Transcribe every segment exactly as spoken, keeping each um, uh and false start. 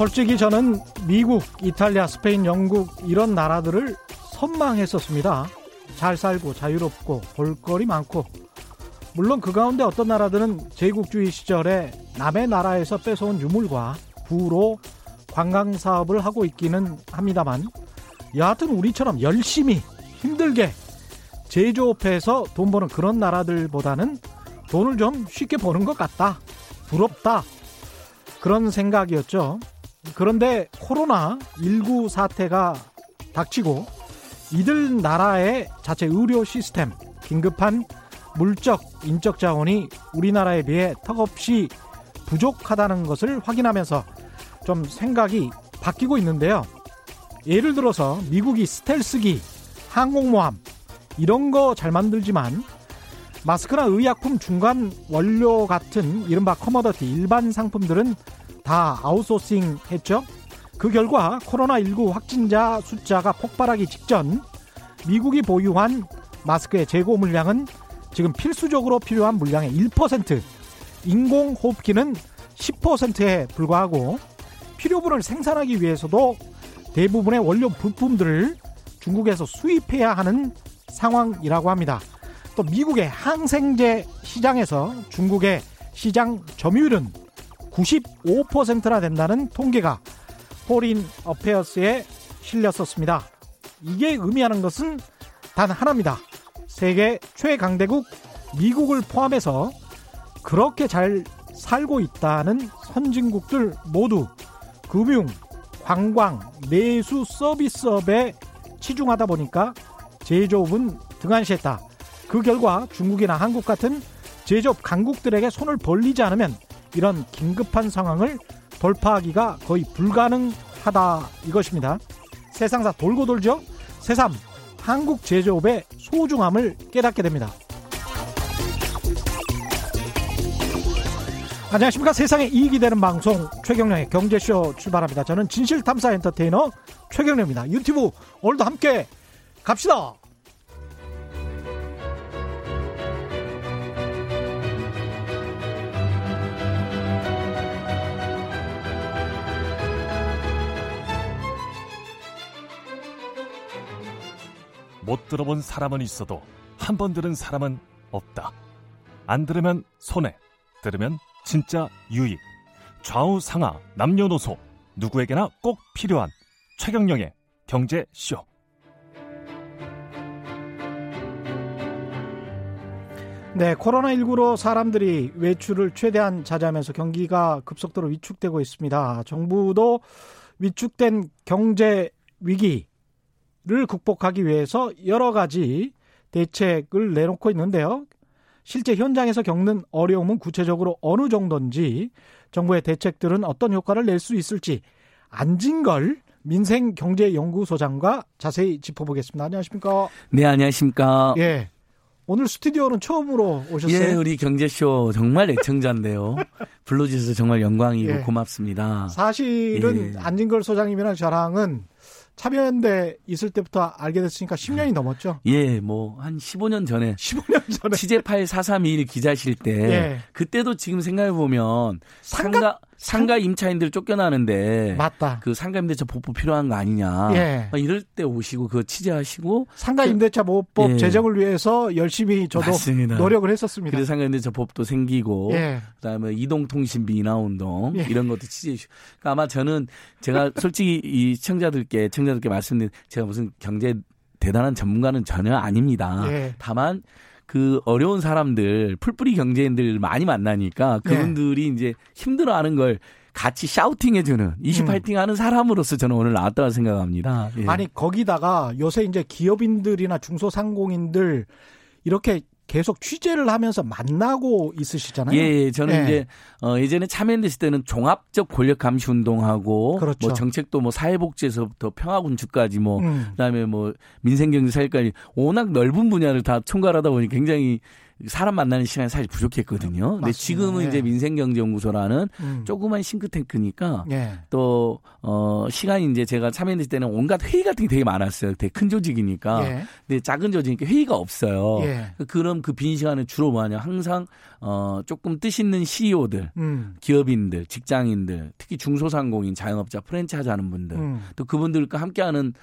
솔직히 저는 미국, 이탈리아, 스페인, 영국 이런 나라들을 선망했었습니다. 잘 살고 자유롭고 볼거리 많고, 물론 그 가운데 어떤 나라들은 제국주의 시절에 남의 나라에서 뺏어온 유물과 부로 관광사업을 하고 있기는 합니다만, 여하튼 우리처럼 열심히 힘들게 제조업에서 돈 버는 그런 나라들보다는 돈을 좀 쉽게 버는 것 같다, 부럽다, 그런 생각이었죠. 그런데 코로나십구 사태가 닥치고 이들 나라의 자체 의료 시스템, 긴급한 물적, 인적 자원이 우리나라에 비해 턱없이 부족하다는 것을 확인하면서 좀 생각이 바뀌고 있는데요. 예를 들어서 미국이 스텔스기, 항공모함 이런 거 잘 만들지만 마스크나 의약품 중간 원료 같은 이른바 커머더티, 일반 상품들은 다 아웃소싱 했죠. 그 결과 코로나십구 확진자 숫자가 폭발하기 직전 미국이 보유한 마스크의 재고 물량은 지금 필수적으로 필요한 물량의 일 퍼센트, 인공호흡기는 십 퍼센트에 불과하고, 필요분을 생산하기 위해서도 대부분의 원료 부품들을 중국에서 수입해야 하는 상황이라고 합니다. 또 미국의 항생제 시장에서 중국의 시장 점유율은 구십오 퍼센트나 된다는 통계가 포린 어페어스에 실렸었습니다. 이게 의미하는 것은 단 하나입니다. 세계 최강대국 미국을 포함해서 그렇게 잘 살고 있다는 선진국들 모두 금융, 관광, 내수 서비스업에 치중하다 보니까 제조업은 등한시했다. 그 결과 중국이나 한국 같은 제조업 강국들에게 손을 벌리지 않으면 이런 긴급한 상황을 돌파하기가 거의 불가능하다, 이것입니다. 세상사 돌고 돌죠. 새삼 한국 제조업의 소중함을 깨닫게 됩니다. 안녕하십니까. 세상에 이익이 되는 방송 최경령의 경제쇼 출발합니다. 저는 진실탐사 엔터테이너 최경령입니다. 유튜브 오늘도 함께 갑시다. 못 들어본 사람은 있어도 한 번 들은 사람은 없다. 안 들으면 손해, 들으면 진짜 유익. 좌우상하 남녀노소 누구에게나 꼭 필요한 최경영의 경제쇼. 네, 코로나십구로 사람들이 외출을 최대한 자제하면서 경기가 급속도로 위축되고 있습니다. 정부도 위축된 경제 위기 를 극복하기 위해서 여러 가지 대책을 내놓고 있는데요. 실제 현장에서 겪는 어려움은 구체적으로 어느 정도인지, 정부의 대책들은 어떤 효과를 낼 수 있을지 안진걸 민생경제연구소장과 자세히 짚어보겠습니다. 안녕하십니까? 네, 안녕하십니까? 예. 오늘 스튜디오는 처음으로 오셨어요? 예, 우리 경제쇼 정말 애청자인데요. 불러주셔서 정말 영광이고, 예, 고맙습니다. 사실은, 예, 안진걸 소장님이랑 저랑은 참여연대 있을 때부터 알게 됐으니까 십 년이 넘었죠? 예, 뭐, 한 십오 년 전에. 십오 년 전에. 취재파일 사삼이일 기자실 때. 예. 그때도 지금 생각해보면. 상가, 상가, 상가 임차인들 쫓겨나는데. 맞다. 그 상가 임대차 보호법 필요한 거 아니냐. 예. 막 이럴 때 오시고, 그거 취재하시고. 상가 임대차 보호법, 예, 제정을 위해서 열심히 저도, 맞습니다, 노력을 했었습니다. 그래서 상가 임대차 법도 생기고. 예. 그 다음에 이동통신비 인하운동. 예. 이런 것도 취재해주시고. 그러니까 아마 저는 제가 솔직히 이 시청자들께, 이렇게 말씀드린, 제가 무슨 경제 대단한 전문가는 전혀 아닙니다. 예. 다만 그 어려운 사람들, 풀뿌리 경제인들 많이 만나니까 그분들이, 예, 이제 힘들어하는 걸 같이 샤우팅해주는 이십팔팅하는 음. 사람으로서 저는 오늘 나왔다고 생각합니다. 예. 아니, 거기다가 요새 이제 기업인들이나 중소상공인들 이렇게 계속 취재를 하면서 만나고 있으시잖아요. 예, 저는, 예, 이제 어, 예전에 참여연대실 때는 종합적 권력 감시 운동하고, 그렇죠, 뭐 정책도 뭐 사회복지에서부터 평화군축까지 뭐, 음, 그다음에 뭐 민생경제 사회까지 워낙 넓은 분야를 다 총괄하다 보니 굉장히 사람 만나는 시간이 사실 부족했거든요. 맞습니다. 근데 지금은 예. 이제 민생경제연구소라는 음. 조그만 싱크탱크니까 예. 또 어, 시간이 이제 제가 참여했을 때는 온갖 회의 같은 게 되게 많았어요. 되게 큰 조직이니까. 예. 근데 작은 조직이니까 회의가 없어요. 예. 그럼 그 빈 시간을 주로 뭐하냐? 항상 어, 조금 뜻 있는 씨이오들, 음. 기업인들, 직장인들, 특히 중소상공인, 자영업자, 프랜차이즈 하는 분들, 음. 또 그분들과 함께하는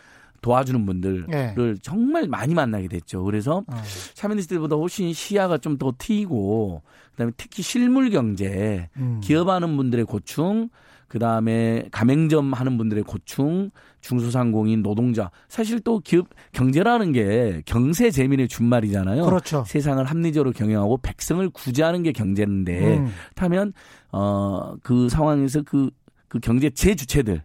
도와주는 분들을 네. 정말 많이 만나게 됐죠. 그래서 어. 샤미니스트 때보다 훨씬 시야가 좀 더 트이고, 그다음에 특히 실물 경제, 음. 기업하는 분들의 고충, 그다음에 가맹점 하는 분들의 고충, 중소상공인, 노동자. 사실 또 기업 경제라는 게 경세 재민의 준말이잖아요. 그렇죠. 세상을 합리적으로 경영하고 백성을 구제하는 게 경제인데, 음. 그렇다면 어, 그 상황에서 그, 그 경제 재주체들,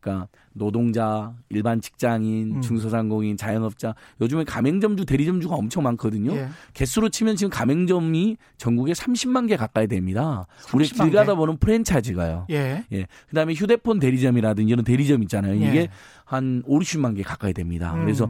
그러니까 노동자, 일반 직장인, 음. 중소상공인, 자영업자. 요즘에 가맹점주, 대리점주가 엄청 많거든요. 예. 개수로 치면 지금 가맹점이 전국에 삼십만 개 가까이 됩니다. 우리 길 가다 보는 프랜차이즈가요. 예. 예. 그다음에 휴대폰 대리점이라든지 이런 대리점 있잖아요. 이게 예. 한 오십만 개 가까이 됩니다. 음. 그래서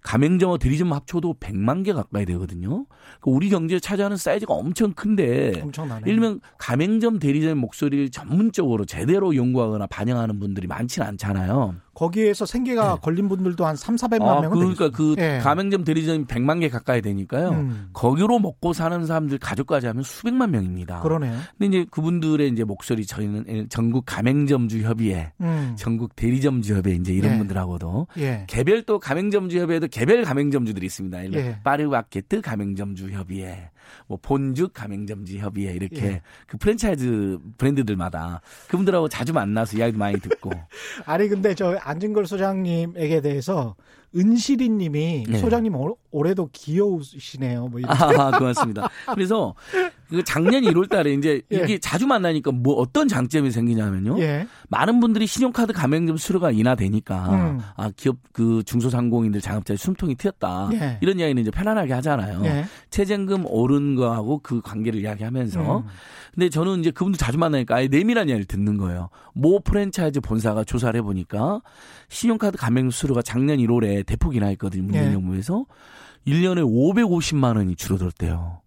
가맹점과 대리점 합쳐도 백만 개 가까이 되거든요. 그러니까 우리 경제를 차지하는 사이즈가 엄청 큰데, 엄청나네. 일명 가맹점 대리점의 목소리를 전문적으로 제대로 연구하거나 반영하는 분들이 많지는 않잖아요. 거기에서 생계가 네. 걸린 분들도 한 삼사백만 아, 명은 되겠죠. 그러니까 그 네. 가맹점 대리점이 백만 개 가까이 되니까요. 음. 거기로 먹고 사는 사람들 가족까지 하면 수백만 명입니다. 그러네요. 근데 이제 그분들의 이제 목소리 저희는 전국 가맹점주 협의회, 음. 전국 대리점주 협의회 이제 이런 예. 분들하고도 예. 개별 또 가맹점주 협의회도 개별 가맹점주들이 있습니다. 예를 들어 예. 파리바게뜨 가맹점주 협의회, 뭐 본죽 가맹점주 협의회 이렇게 예. 그 프랜차이즈 브랜드들마다 그분들하고 자주 만나서 이야기도 많이 듣고. 아니 근데 저 안진걸 소장님에게 대해서 은실이 님이 네. 소장님 올, 올해도 귀여우시네요. 뭐 이렇게. 아, 고맙습니다. 그래서 그 작년 일월 달에 이제 예. 이게 자주 만나니까 뭐 어떤 장점이 생기냐면요. 예. 많은 분들이 신용카드 가맹점 수수료가 인하되니까 음. 아, 기업 그 중소상공인들 자영업자의 숨통이 트였다. 예. 이런 이야기는 이제 편안하게 하잖아요. 예. 체증금 오른 거하고 그 관계를 이야기하면서. 음. 근데 저는 이제 그분들 자주 만나니까 아예 내밀한 이야기를 듣는 거예요. 모 프랜차이즈 본사가 조사를 해보니까 신용카드 가맹점 수수료가 작년 일월에 대폭 인하했거든요. 문재인 정부에서 예. 일 년에 오백오십만 원이 줄어들었대요.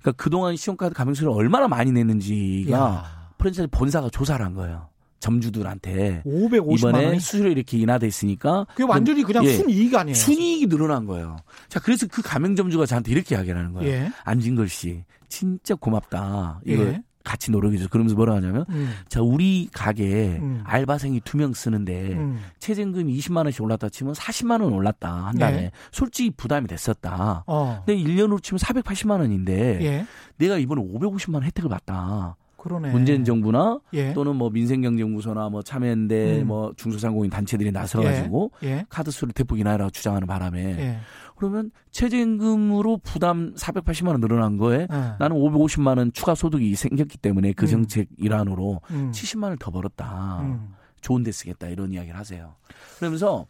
그러니까 그동안 신용카드 가맹수를 얼마나 많이 냈는지가 야. 프랜차이즈 본사가 조사를 한 거예요. 점주들한테. 이번에 원이? 수수료 이렇게 인하돼 있으니까. 그게 완전히 그냥 예. 순이익이 아니에요. 순이익이 늘어난 거예요. 자, 그래서 그 가맹점주가 저한테 이렇게 이야기를 하는 거예요. 예. 안진걸 씨 진짜 고맙다. 이거 예. 같이 노력해줘. 그러면서 뭐라 하냐면, 음. 자, 우리 가게에 음. 알바생이 두 명 쓰는데, 음. 체증금이 이십만 원씩 올랐다 치면 사십만 원 올랐다. 한 달에. 예. 솔직히 부담이 됐었다. 어. 근데 일 년으로 치면 사백팔십만 원인데, 예. 내가 이번에 오백오십만 원 혜택을 받다. 그러네. 문재인 정부나 예. 또는 뭐 민생경제연구소나 뭐 참여연대 음. 뭐 중소상공인 단체들이 나서가지고 예. 예. 카드 수를 대폭 인하라고 주장하는 바람에 예. 그러면 최저임금으로 부담 사백팔십만 원 늘어난 거에 아. 나는 오백오십만 원 추가 소득이 생겼기 때문에 그 정책 음. 일환으로 음. 칠십만 원을 더 벌었다. 음. 좋은 데 쓰겠다 이런 이야기를 하세요. 그러면서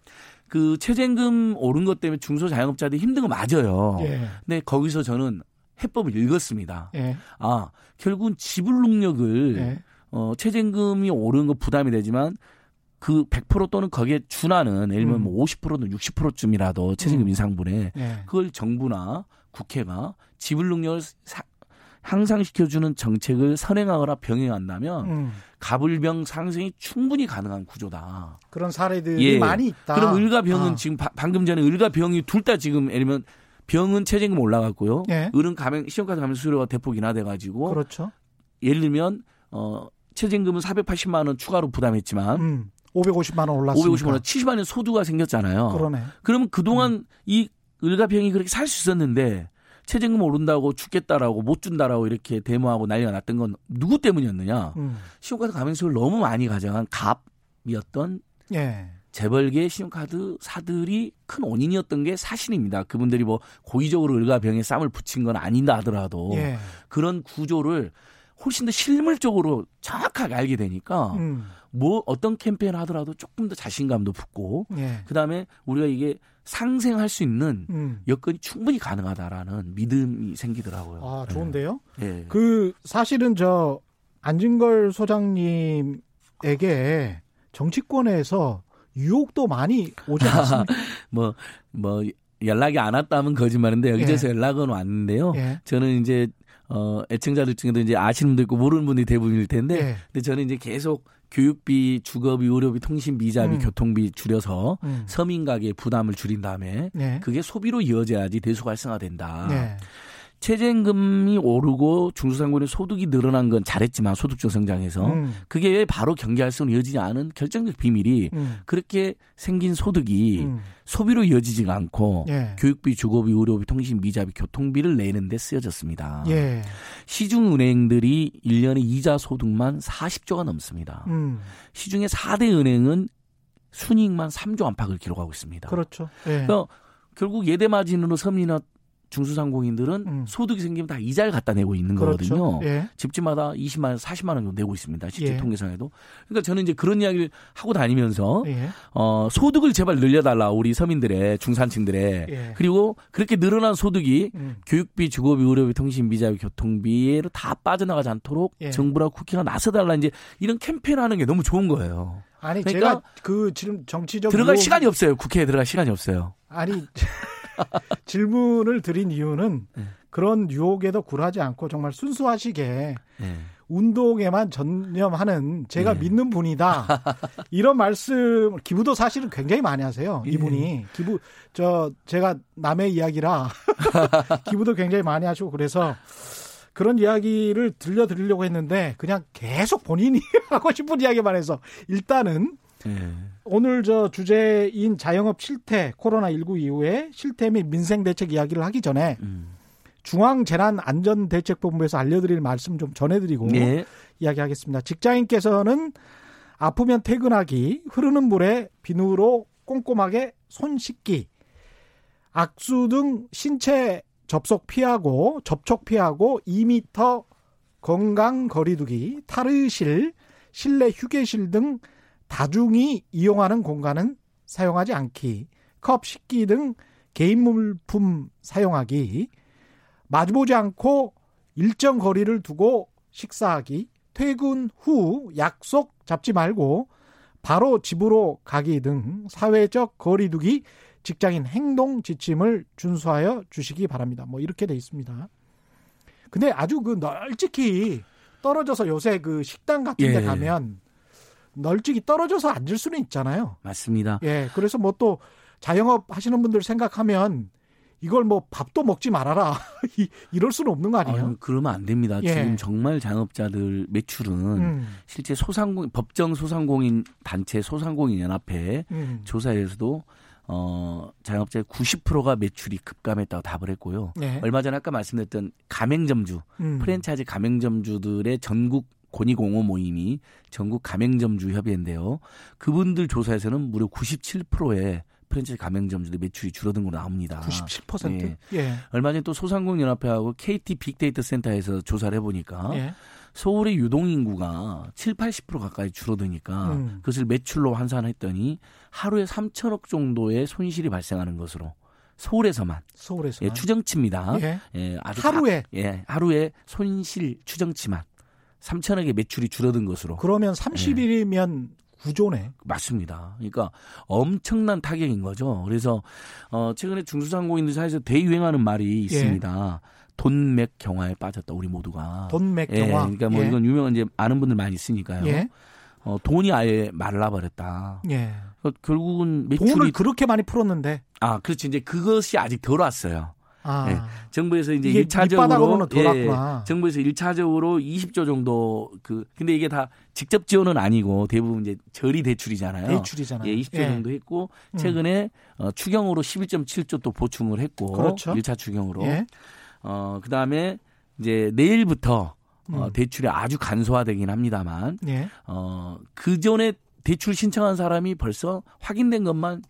그 최저임금 오른 것 때문에 중소자영업자들이 힘든 거 맞아요. 예. 근데 거기서 저는 해법을 읽었습니다. 예. 아, 결국은 지불 능력을 예. 어, 최저임금이 오른 거 부담이 되지만 그 백 퍼센트 또는 거기에 준하는 예를 들면 음. 뭐 오십 퍼센트든 육십 퍼센트쯤이라도 최저임금 음. 인상분에 예. 그걸 정부나 국회가 지불 능력을 사, 향상시켜주는 정책을 선행하거나 병행한다면 음. 가불병 상생이 충분히 가능한 구조다. 그런 사례들이 예. 많이 있다. 그럼 을과 병은 아. 지금 바, 방금 전에 을과 병이 둘 다 지금 예를 들면 병은 최저임금 올라갔고요. 예. 을은 가맹, 신용카드 가맹 수수료가 대폭 인하돼가지고. 그렇죠. 예를 들면 어, 최저임금은 사백팔십만 원 추가로 부담했지만. 음, 오백오십만 원 올랐으니까. 오백오십만 원, 칠십만 원 소득가 생겼잖아요. 그러네. 그러면 그동안 음. 이 을과 병이 그렇게 살 수 있었는데 최저임금 오른다고 죽겠다라고 못 준다라고 이렇게 데모하고 난리가 났던 건 누구 때문이었느냐. 음. 신용카드 가맹 수를 너무 많이 가져간 갑이었던. 예. 재벌계 신용카드 사들이 큰 원인이었던 게 사실입니다. 그분들이 뭐 고의적으로 을과 병에 쌈을 붙인 건 아닌다 하더라도 예. 그런 구조를 훨씬 더 실물적으로 정확하게 알게 되니까 음. 뭐 어떤 캠페인 하더라도 조금 더 자신감도 붙고 예. 그다음에 우리가 이게 상생할 수 있는 음. 여건이 충분히 가능하다라는 믿음이 생기더라고요. 아, 좋은데요? 예. 그 사실은 저 안진걸 소장님에게 정치권에서 유혹도 많이 오지 않습니까? 뭐, 뭐 연락이 안 왔다면 거짓말인데 여기저기서 예. 연락은 왔는데요. 예. 저는 이제 어, 애청자들 중에도 이제 아시는 분도 있고 모르는 분들이 대부분일 텐데, 예. 근데 저는 이제 계속 교육비, 주거비, 의료비, 통신비, 이자비, 음. 교통비 줄여서 음. 서민 가계의 부담을 줄인 다음에 예. 그게 소비로 이어져야지 대수 활성화된다. 예. 최저임금이 오르고 중소상공인의 소득이 늘어난 건 잘했지만 소득적 성장에서 음. 그게 왜 바로 경제 활성화로 이어지지 않은 결정적 비밀이 음. 그렇게 생긴 소득이 음. 소비로 이어지지가 않고 예. 교육비, 주거비, 의료비, 통신비, 이자비, 교통비를 내는 데 쓰여졌습니다. 예. 시중은행들이 일 년에 이자 소득만 사십 조가 넘습니다. 음. 시중의 사 대 은행은 순이익만 삼 조 안팎을 기록하고 있습니다. 그렇죠. 예. 그래서 결국 예대마진으로 서민이나 중소상공인들은 음. 소득이 생기면 다 이자를 갖다 내고 있는 그렇죠. 거거든요. 예. 집집마다 이십만 원, 사십만 원 정도 내고 있습니다. 실제 예. 통계상에도. 그러니까 저는 이제 그런 이야기를 하고 다니면서 예. 어, 소득을 제발 늘려달라. 우리 서민들의, 중산층들의. 예. 그리고 그렇게 늘어난 소득이 음. 교육비, 주거비, 의료비, 통신비, 이자비, 교통비로 다 빠져나가지 않도록 예. 정부랑 국회가 나서달라. 이제 이런 캠페인을 하는 게 너무 좋은 거예요. 아니 그러니까 제가 그 지금 정치적 들어갈 의혹... 시간이 없어요. 국회에 들어갈 시간이 없어요. 아니. 질문을 드린 이유는 네. 그런 유혹에도 굴하지 않고 정말 순수하시게 네. 운동에만 전념하는 제가 네. 믿는 분이다. 이런 말씀, 기부도 사실은 굉장히 많이 하세요. 이분이. 네. 기부, 저, 제가 남의 이야기라 기부도 굉장히 많이 하시고 그래서 그런 이야기를 들려드리려고 했는데 그냥 계속 본인이 하고 싶은 이야기만 해서 일단은 네. 오늘 저 주제인 자영업 실태 코로나십구 이후에 실태 및 민생대책 이야기를 하기 전에 음. 중앙재난안전대책본부에서 알려드릴 말씀 좀 전해드리고 네. 이야기하겠습니다. 직장인께서는 아프면 퇴근하기, 흐르는 물에 비누로 꼼꼼하게 손 씻기, 악수 등 신체 접촉 피하고 접촉 피하고 이 미터 건강 거리 두기, 탈의실, 실내 휴게실 등 다중이 이용하는 공간은 사용하지 않기, 컵, 식기 등 개인 물품 사용하기, 마주보지 않고 일정 거리를 두고 식사하기, 퇴근 후 약속 잡지 말고 바로 집으로 가기 등 사회적 거리 두기, 직장인 행동 지침을 준수하여 주시기 바랍니다. 뭐 이렇게 돼 있습니다. 근데 아주 그 널찍히 떨어져서 요새 그 식당 같은 데 예. 가면 널찍이 떨어져서 앉을 수는 있잖아요. 맞습니다. 예, 그래서 뭐 또 자영업 하시는 분들 생각하면 이걸 뭐 밥도 먹지 말아라 이럴 수는 없는 거 아니에요? 아유, 그러면 안 됩니다. 예. 지금 정말 자영업자들 매출은 음. 실제 소상공인 법정 소상공인 단체 소상공인 연합회 음. 조사에서도 어, 자영업자의 구십 퍼센트가 매출이 급감했다고 답을 했고요. 예. 얼마 전에 아까 말씀드렸던 가맹점주 음. 프랜차이즈 가맹점주들의 전국 권익옹호 모임이 전국 가맹점주 협의회인데요. 그분들 조사에서는 무려 구십칠 퍼센트의 프랜차이즈 가맹점주들 매출이 줄어든 걸로 나옵니다. 구십칠 퍼센트? 네. 예. 얼마 전에 또 소상공인연합회하고 케이티 빅데이터 센터에서 조사를 해보니까 예. 서울의 유동인구가 칠, 팔십 퍼센트 가까이 줄어드니까 음. 그것을 매출로 환산했더니 하루에 삼천억 정도의 손실이 발생하는 것으로. 서울에서만, 서울에서만. 예, 추정치입니다. 예. 예, 아주 하루에? 다, 예, 하루에 손실 추정치만. 삼천억의 매출이 줄어든 것으로. 그러면 삼십 일이면 네. 구조네. 맞습니다. 그러니까 엄청난 타격인 거죠. 그래서 어 최근에 중소상공인들 사이에서 대유행하는 말이 있습니다. 예. 돈맥 경화에 빠졌다. 우리 모두가. 돈맥 예, 경화. 그러니까 뭐 예. 이건 유명한 이제 아는 분들 많이 있으니까요. 예. 어 돈이 아예 말라버렸다. 예. 그러니까 결국은 매출이 돈을 그렇게 많이 풀었는데. 아 그렇지. 이제 그것이 아직 덜 왔어요. 아. 네. 정부에서 이제 일차적으로 예, 정부에서 일차적으로 이십 조 정도 그 근데 이게 다 직접 지원은 아니고 대부분 이제 저리 대출이잖아요. 대출이잖아요. 예, 이십 조 예. 정도 했고 음. 최근에 어, 추경으로 십일 점 칠 조 또 보충을 했고 그렇죠. 일 차 추경으로. 예. 어, 그다음에 이제 내일부터 음. 어, 대출이 아주 간소화되긴 합니다만 예. 어, 그전에 대출 신청한 사람이 벌써 확인된 것만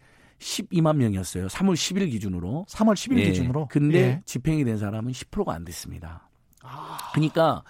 십이만 명이었어요. 삼월 십일 기준으로. 삼월 십일 예. 기준으로. 근데 예. 집행이 된 사람은 십 퍼센트가 안 됐습니다. 아. 그러니까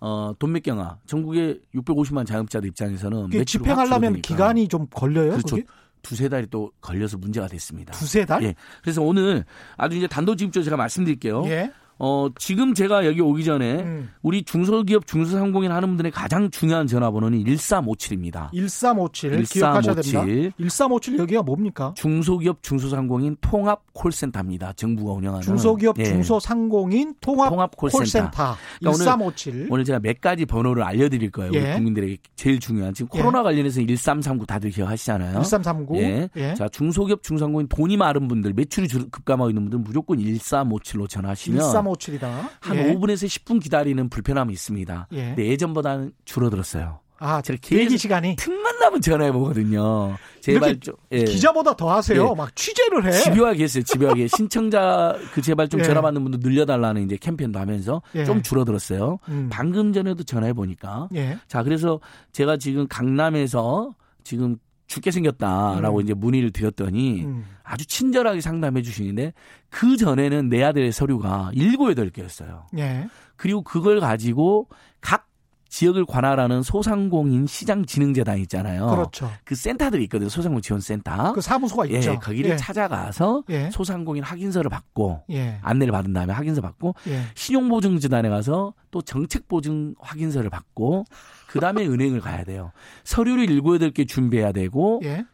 어, 돈맥 경화. 전국의 육백오십만 자영업자들 입장에서는 매출이 집행하려면 기간이 좀 걸려요. 그렇죠. 그게? 두세 달이 또 걸려서 문제가 됐습니다. 두세 달? 예. 그래서 오늘 아주 이제 단도직입적으로 제가 말씀드릴게요. 예. 어, 지금 제가 여기 오기 전에 음. 우리 중소기업 중소상공인 하는 분들의 가장 중요한 전화번호는 일삼오칠입니다. 일삼오칠, 일삼오칠. 기억하셔야 됩니다. 일삼오칠 여기가 뭡니까? 중소기업 중소상공인 통합 콜센터입니다. 정부가 운영하는. 중소기업 예. 중소상공인 통합, 통합 콜센터. 콜센터. 일삼오칠. 오늘, 오늘 제가 몇 가지 번호를 알려드릴 거예요. 예. 우리 국민들에게 제일 중요한. 지금 코로나 예. 관련해서 일삼삼구 다들 기억하시잖아요. 일삼삼구. 예. 예. 자, 중소기업 중소상공인 돈이 많은 분들, 매출이 급감하고 있는 분들은 무조건 일삼오칠로 전화하시면. 일삼오칠. 한 예. 오 분에서 십 분 기다리는 불편함이 있습니다. 예. 근데 예전보다는 줄어들었어요. 아, 제가 대기 시간이 틈만 나면 전화해 보거든요. 제발 좀, 예. 기자보다 더 하세요. 예. 막 취재를 해. 집요하게 했어요. 집요하게 신청자 그 제발 좀 예. 전화 받는 분들 늘려달라는 이제 캠페인도 하면서 예. 좀 줄어들었어요. 음. 방금 전에도 전화해 보니까. 예. 자, 그래서 제가 지금 강남에서 지금 죽게 생겼다라고 음. 이제 문의를 드렸더니 음. 아주 친절하게 상담해 주시는데 그 전에는 내 아들의 서류가 일곱, 여덟 개였어요. 예. 그리고 그걸 가지고 각 지역을 관할하는 소상공인 시장진흥재단 있잖아요. 그렇죠. 그 센터들이 있거든요. 소상공인 지원센터. 그 사무소가 예, 있죠. 거기를 예. 찾아가서 예. 소상공인 확인서를 받고 예. 안내를 받은 다음에 확인서 받고 예. 신용보증재단에 가서 또 정책보증 확인서를 받고 그다음에 은행을 가야 돼요. 서류를 일곱, 여덟 개 준비해야 되고 예.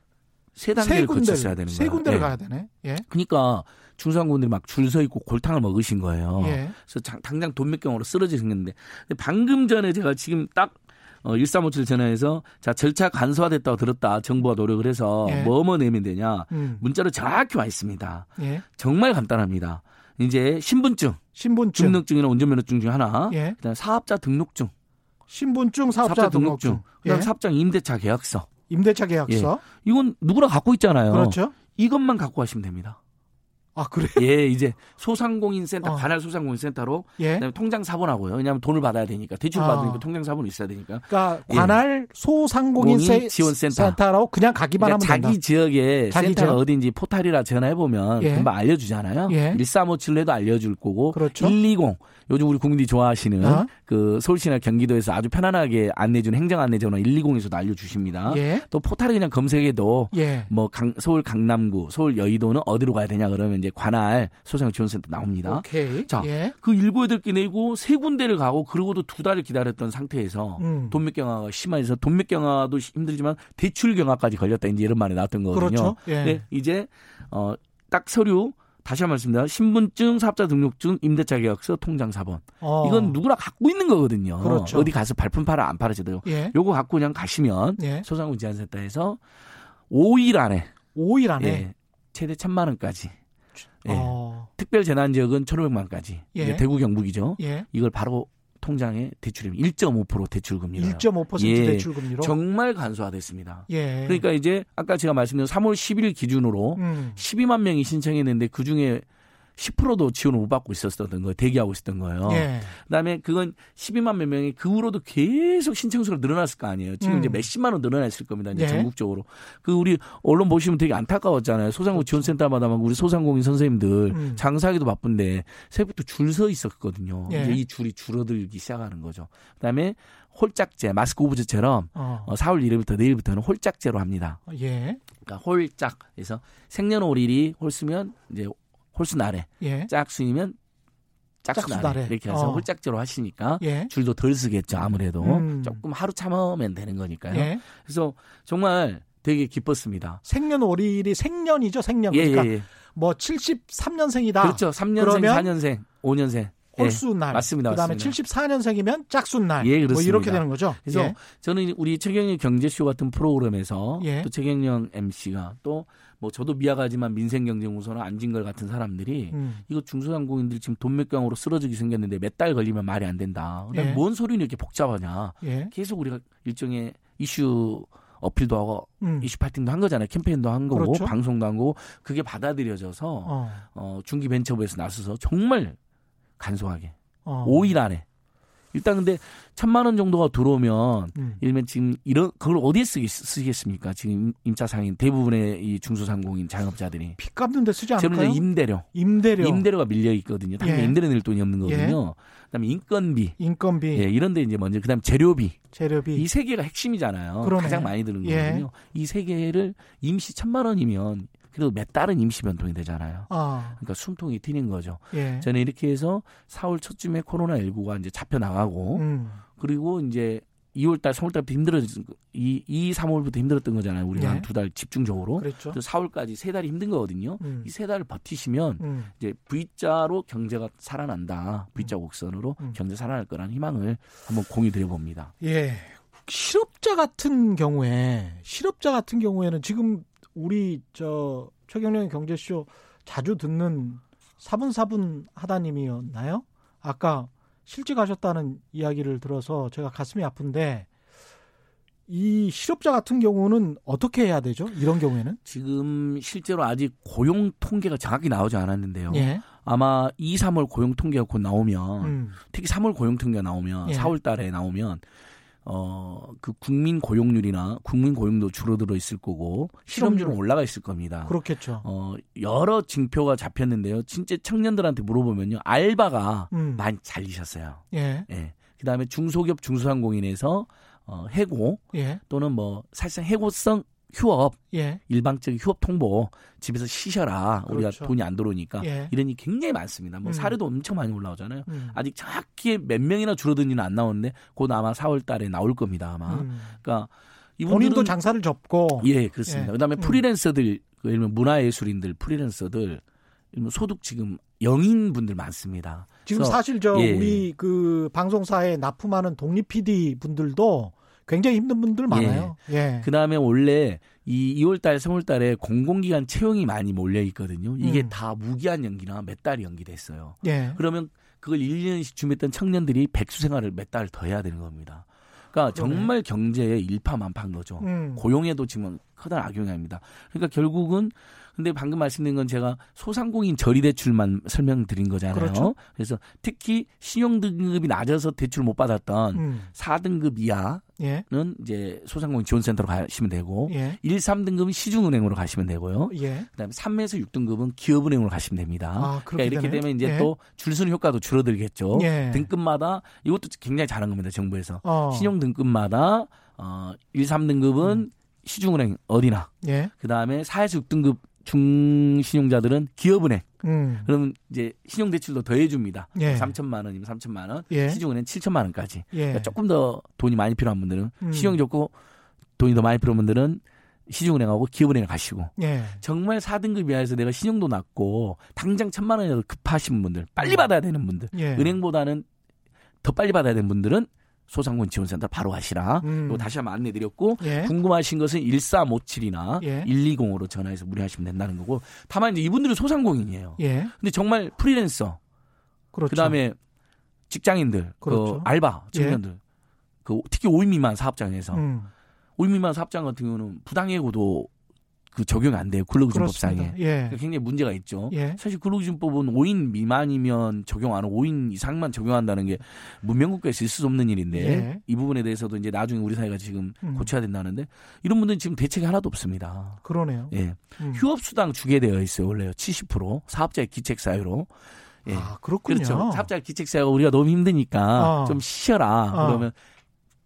세 단계를 거쳤어야 되는 거예요. 세 군데를 예. 가야 되네. 예. 그러니까 중소상공인들이 막 줄 서 있고 골탕을 먹으신 거예요. 예. 그래서 장, 당장 돈몇경으로 쓰러지셨는데 방금 전에 제가 지금 딱 어, 일삼오칠 전화해서 자 절차 간소화됐다고 들었다. 정부가 노력을 해서 예. 뭐 뭐 내면 되냐. 음. 문자로 정확히 와 있습니다. 예. 정말 간단합니다. 이제 신분증, 신분증, 등록증이나 운전면허증 중 하나. 예. 그다음 사업자 등록증, 신분증, 사업자, 사업자 등록증. 등록증. 그다음 예. 사업장 임대차 계약서. 임대차 계약서. 예. 이건 누구나 갖고 있잖아요. 그렇죠. 이것만 갖고 가시면 됩니다. 아, 그래요? 예, 이제 소상공인 센터, 어. 관할 소상공인 센터로 예? 그다음에 통장 사본하고요. 왜냐하면 돈을 받아야 되니까. 대출 아. 받으니까 통장 사본이 있어야 되니까. 그러니까 관할 예. 소상공인 세, 지원센터. 센터로 그냥 가기만 그러니까 하면 자기 된다. 지역에 자기 센터가 지역? 어딘지 포탈이라 전화해보면 예? 금방 알려주잖아요. 예? 일삼오칠로 해도 알려줄 거고. 그렇죠. 일이공. 요즘 우리 국민들이 좋아하시는 어? 그 서울시나 경기도에서 아주 편안하게 안내주는 행정안내전화 일이공에서도 알려주십니다. 예? 또 포탈에 그냥 검색해도 예? 뭐 강, 서울 강남구, 서울 여의도는 어디로 가야 되냐 그러면 이제 관할 소상공인 지원센터 나옵니다. 오케이. 자, 예. 그 일곱, 여덟 개 내고 세 군데를 가고 그러고도 두 달을 기다렸던 상태에서 음. 돈맥경화가 심해서 돈맥경화도 힘들지만 대출경화까지 걸렸다 이제 이런 말이 나왔던 거거든요. 그렇죠. 예. 네, 이제 어, 딱 서류 다시 한 번 말씀드립니다. 신분증, 사업자 등록증, 임대차 계약서, 통장 사본. 어. 이건 누구나 갖고 있는 거거든요. 그렇죠. 어디 가서 발품 팔아 안 팔아져도요. 예. 요거 갖고 그냥 가시면 예. 소상공인 지원센터에서 오 일 안에 오 일 안에 예, 최대 천만 원까지. 예. 어. 특별 재난 지역은 천오백만 원까지. 예. 대구 경북이죠. 예. 이걸 바로 통장에 대출이 일 점 오 퍼센트 대출금리로 일 점 오 퍼센트 예. 대출금리로 정말 간소화됐습니다. 예. 그러니까 이제 아까 제가 말씀드린 삼월 십일 기준으로 음. 십이만 명이 신청했는데 그 중에 십 퍼센트도 지원을 못 받고 있었던 거예요. 대기하고 있었던 거예요. 예. 그다음에 그건 십이만 몇 명이 그 후로도 계속 신청수가 늘어났을 거 아니에요. 지금 음. 이제 몇십만 원 늘어났을 겁니다. 이제 예. 전국적으로. 그 우리 언론 보시면 되게 안타까웠잖아요. 소상공인 지원센터마다 막 우리 소상공인 선생님들 음. 장사하기도 바쁜데 새벽부터 줄 서 있었거든요. 예. 이제 이 줄이 줄어들기 시작하는 거죠. 그다음에 홀짝제, 마스크 오브제처럼 어. 사월 일일부터 내일부터는 홀짝제로 합니다. 예. 그러니까 홀짝. 그래서 생년월일이 홀수면 이제 홀수 나래, 예. 짝수이면 짝수 나래 이렇게 해서 어. 홀짝제로 하시니까 예. 줄도 덜 쓰겠죠. 아무래도 음. 조금 하루 참으면 되는 거니까요. 예. 그래서 정말 되게 기뻤습니다. 생년월일이 생년이죠. 생년. 예, 그러니까 예. 뭐 칠십삼 년생이다. 그렇죠. 삼 년생, 사 년생, 오 년생. 홀수 날. 예, 맞습니다. 그다음에 맞습니다. 칠십사 년생이면 짝수 날. 예, 그렇습니다. 뭐 이렇게 되는 거죠. 그래서 예. 저는 우리 최경영 경제쇼 같은 프로그램에서 예. 또 최경영 엠씨가 또 뭐 저도 미약하지만 민생경제연구소나 안진걸 같은 사람들이 음. 이거 중소상공인들이 지금 돈맥경으로 쓰러지기 생겼는데 몇 달 걸리면 말이 안 된다. 예. 뭔 소리는 이렇게 복잡하냐. 예. 계속 우리가 일종의 이슈 어필도 하고 음. 이슈 파팅도 한 거잖아요. 캠페인도 한 거고 그렇죠. 방송도 한 거고 그게 받아들여져서 어. 어, 중기벤처부에서 나서서 정말 간소하게 어. 오 일 안에 일단 근데 천만 원 정도가 들어오면 음. 일면 지금 이런 그걸 어디에 쓰기, 쓰시겠습니까? 지금 임차상인 대부분의 이 중소상공인 자영업자들이 빚 갚는 데 쓰지 않을까요? 저는 임대료, 임대료, 임대료가 밀려 있거든요. 당연히 예. 임대료 낼 돈이 없는 거거든요. 예. 그다음에 인건비, 인건비, 예, 이런데 이제 먼저 그다음 재료비, 재료비 이 세 개가 핵심이잖아요. 그러네. 가장 많이 드는 거거든요. 예. 이 세 개를 임시 천만 원이면 그리고 몇 달은 임시 변통이 되잖아요. 아. 그러니까 숨통이 트이는 거죠. 예. 저는 이렇게 해서 사월 초쯤에 코로나십구가 이제 잡혀 나가고 음. 그리고 이제 이월달, 삼월달부터 힘들어진 이, 이, 삼월부터 힘들었던 거잖아요. 우리가 네. 한 두 달 집중적으로. 그렇죠. 사월까지 세 달이 힘든 거거든요. 음. 이 세 달을 버티시면 음. 이제 V자로 경제가 살아난다. V자 곡선으로 음. 경제 살아날 거라는 희망을 한번 공유드려 봅니다. 예. 실업자 같은 경우에 실업자 같은 경우에는 지금 우리 저 최경련 경제쇼 자주 듣는 사분사분 하다님이었나요? 아까 실직하셨다는 이야기를 들어서 제가 가슴이 아픈데 이 실업자 같은 경우는 어떻게 해야 되죠? 이런 경우에는? 지금 실제로 아직 고용 통계가 정확히 나오지 않았는데요. 예. 아마 이, 삼월 고용 통계가 곧 나오면 음. 특히 삼월 고용 통계가 나오면 예. 사월 달에 나오면 어, 그 국민 고용률이나 국민 고용도 줄어들어 있을 거고 실업률은 올라가 있을 겁니다. 그렇겠죠. 어, 여러 징표가 잡혔는데요. 진짜 청년들한테 물어보면요. 알바가 음. 많이 잘리셨어요. 예. 예. 그 다음에 중소기업 중소상공인에서 어, 해고 예. 또는 뭐 사실상 해고성 휴업, 예. 일방적인 휴업 통보, 집에서 쉬셔라. 그렇죠. 우리가 돈이 안 들어오니까. 예. 이런 일이 굉장히 많습니다. 뭐 음. 사례도 엄청 많이 올라오잖아요. 음. 아직 정확히 몇 명이나 줄어든지는 안 나오는데 곧 아마 사월 달에 나올 겁니다. 아마. 음. 그러니까 이분들은 본인도 장사를 접고. 예, 그렇습니다. 예. 그다음에 프리랜서들, 예를 들면 문화예술인들, 프리랜서들, 소득 지금 영인분들 많습니다. 지금 그래서, 사실 저 예. 우리 그 방송사에 납품하는 독립 피디 분들도 굉장히 힘든 분들 많아요. 예. 예. 그다음에 원래 이 이월달, 삼월달에 공공기관 채용이 많이 몰려 있거든요. 이게 음. 다 무기한 연기나 몇 달 연기됐어요. 예. 그러면 그걸 일 년씩 준비했던 청년들이 백수생활을 몇 달 더 해야 되는 겁니다. 그러니까 그러네. 정말 경제에 일파만파인 거죠. 음. 고용에도 지금 커다란 악영향이 입니다. 그러니까 결국은 근데 방금 말씀드린 건 제가 소상공인 저리대출만 설명드린 거잖아요. 그렇죠. 그래서 특히 신용등급이 낮아서 대출 못 받았던 음. 사 등급 이하는 예. 이제 소상공인 지원센터로 가시면 되고 예. 일, 삼 등급은 시중은행으로 가시면 되고요. 예. 그다음에 삼에서 육등급은 기업은행으로 가시면 됩니다. 아, 그러니까 이렇게 되네. 되면 이제 예. 또 줄서는 효과도 줄어들겠죠. 예. 등급마다 이것도 굉장히 잘한 겁니다. 정부에서. 어. 신용등급마다 어, 일, 삼 등급은 음. 시중은행 어디나. 예. 그다음에 사에서 육등급 중신용자들은 기업은행. 음. 그러면 이제 신용대출도 더해줍니다. 예. 삼천만 원이면 삼천만 원, 예. 시중은행 칠천만 원까지. 예. 그러니까 조금 더 돈이 많이 필요한 분들은 음. 신용이 좋고 돈이 더 많이 필요한 분들은 시중은행하고 기업은행 가시고 예. 정말 사 등급 이하에서 내가 신용도 낮고 당장 천만 원이라도 급하신 분들, 빨리 받아야 되는 분들, 예. 은행보다는 더 빨리 받아야 되는 분들은 소상공인 지원센터 바로 가시라. 음. 다시 한번 안내드렸고 예. 궁금하신 것은 일사오칠이나 예. 일이공으로 전화해서 문의하시면 된다는 거고 다만 이제 이분들은 소상공인이에요. 예. 근데 정말 프리랜서 그렇죠. 그다음에 직장인들 그렇죠. 그 알바 청년들 예. 그 특히 오 인 미만 사업장에서 음. 오 인 미만 사업장 같은 경우는 부당해고도 그 적용이 안 돼요. 근로기준법상에. 예. 그러니까 굉장히 문제가 있죠. 예. 사실 근로기준법은 오 인 미만이면 적용 안 하고 오 인 이상만 적용한다는 게 문명국가에서 있을 수 없는 일인데 예. 이 부분에 대해서도 이제 나중에 우리 사회가 지금 음. 고쳐야 된다는데 이런 분들은 지금 대책이 하나도 없습니다. 그러네요. 예. 음. 휴업수당 주게 되어 있어요. 원래요. 칠십 퍼센트 사업자의 기책사유로. 예. 아, 그렇군요. 그렇죠. 사업자의 기책사유가 우리가 너무 힘드니까 어. 좀 쉬어라. 어. 그러면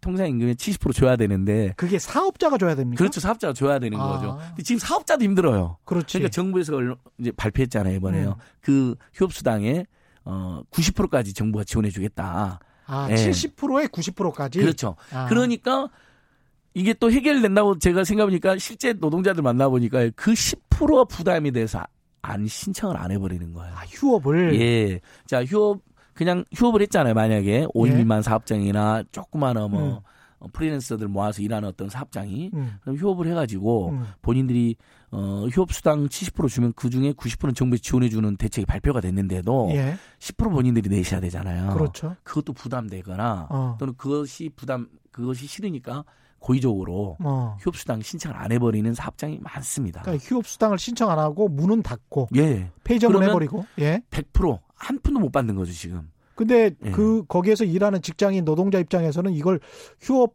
통상 임금의 칠십 퍼센트 줘야 되는데 그게 사업자가 줘야 됩니까? 그렇죠. 사업자가 줘야 되는 아. 거죠. 근데 지금 사업자도 힘들어요. 그렇지. 그러니까 정부에서 이제 발표했잖아요. 이번에요. 음. 그 휴업수당에 어, 구십 퍼센트까지 정부가 지원해 주겠다. 아, 예. 칠십 퍼센트에 구십 퍼센트까지? 그렇죠. 아. 그러니까 이게 또 해결된다고 제가 생각해보니까 실제 노동자들 만나보니까 그 십 퍼센트가 부담이 돼서 안 신청을 안 해버리는 거예요. 아, 휴업을? 예. 자, 휴업. 그냥 휴업을 했잖아요. 만약에 오 인 예. 미만 사업장이나 조그마한 뭐 음. 프리랜서들 모아서 일하는 어떤 사업장이 음. 그럼 휴업을 해가지고 음. 본인들이 어, 휴업수당 칠십 퍼센트 주면 그중에 구십 퍼센트는 정부에서 지원해주는 대책이 발표가 됐는데도 예. 십 퍼센트 본인들이 내셔야 되잖아요. 그렇죠. 그것도 부담되거나 어. 또는 그것이 부담 그것이 싫으니까 고의적으로 어. 휴업수당 신청을 안 해버리는 사업장이 많습니다. 그러니까 휴업수당을 신청 안 하고 문은 닫고 예. 폐점을 해버리고 예. 백 퍼센트 한 푼도 못 받는 거죠 지금. 근데 예. 그 거기에서 일하는 직장인 노동자 입장에서는 이걸 휴업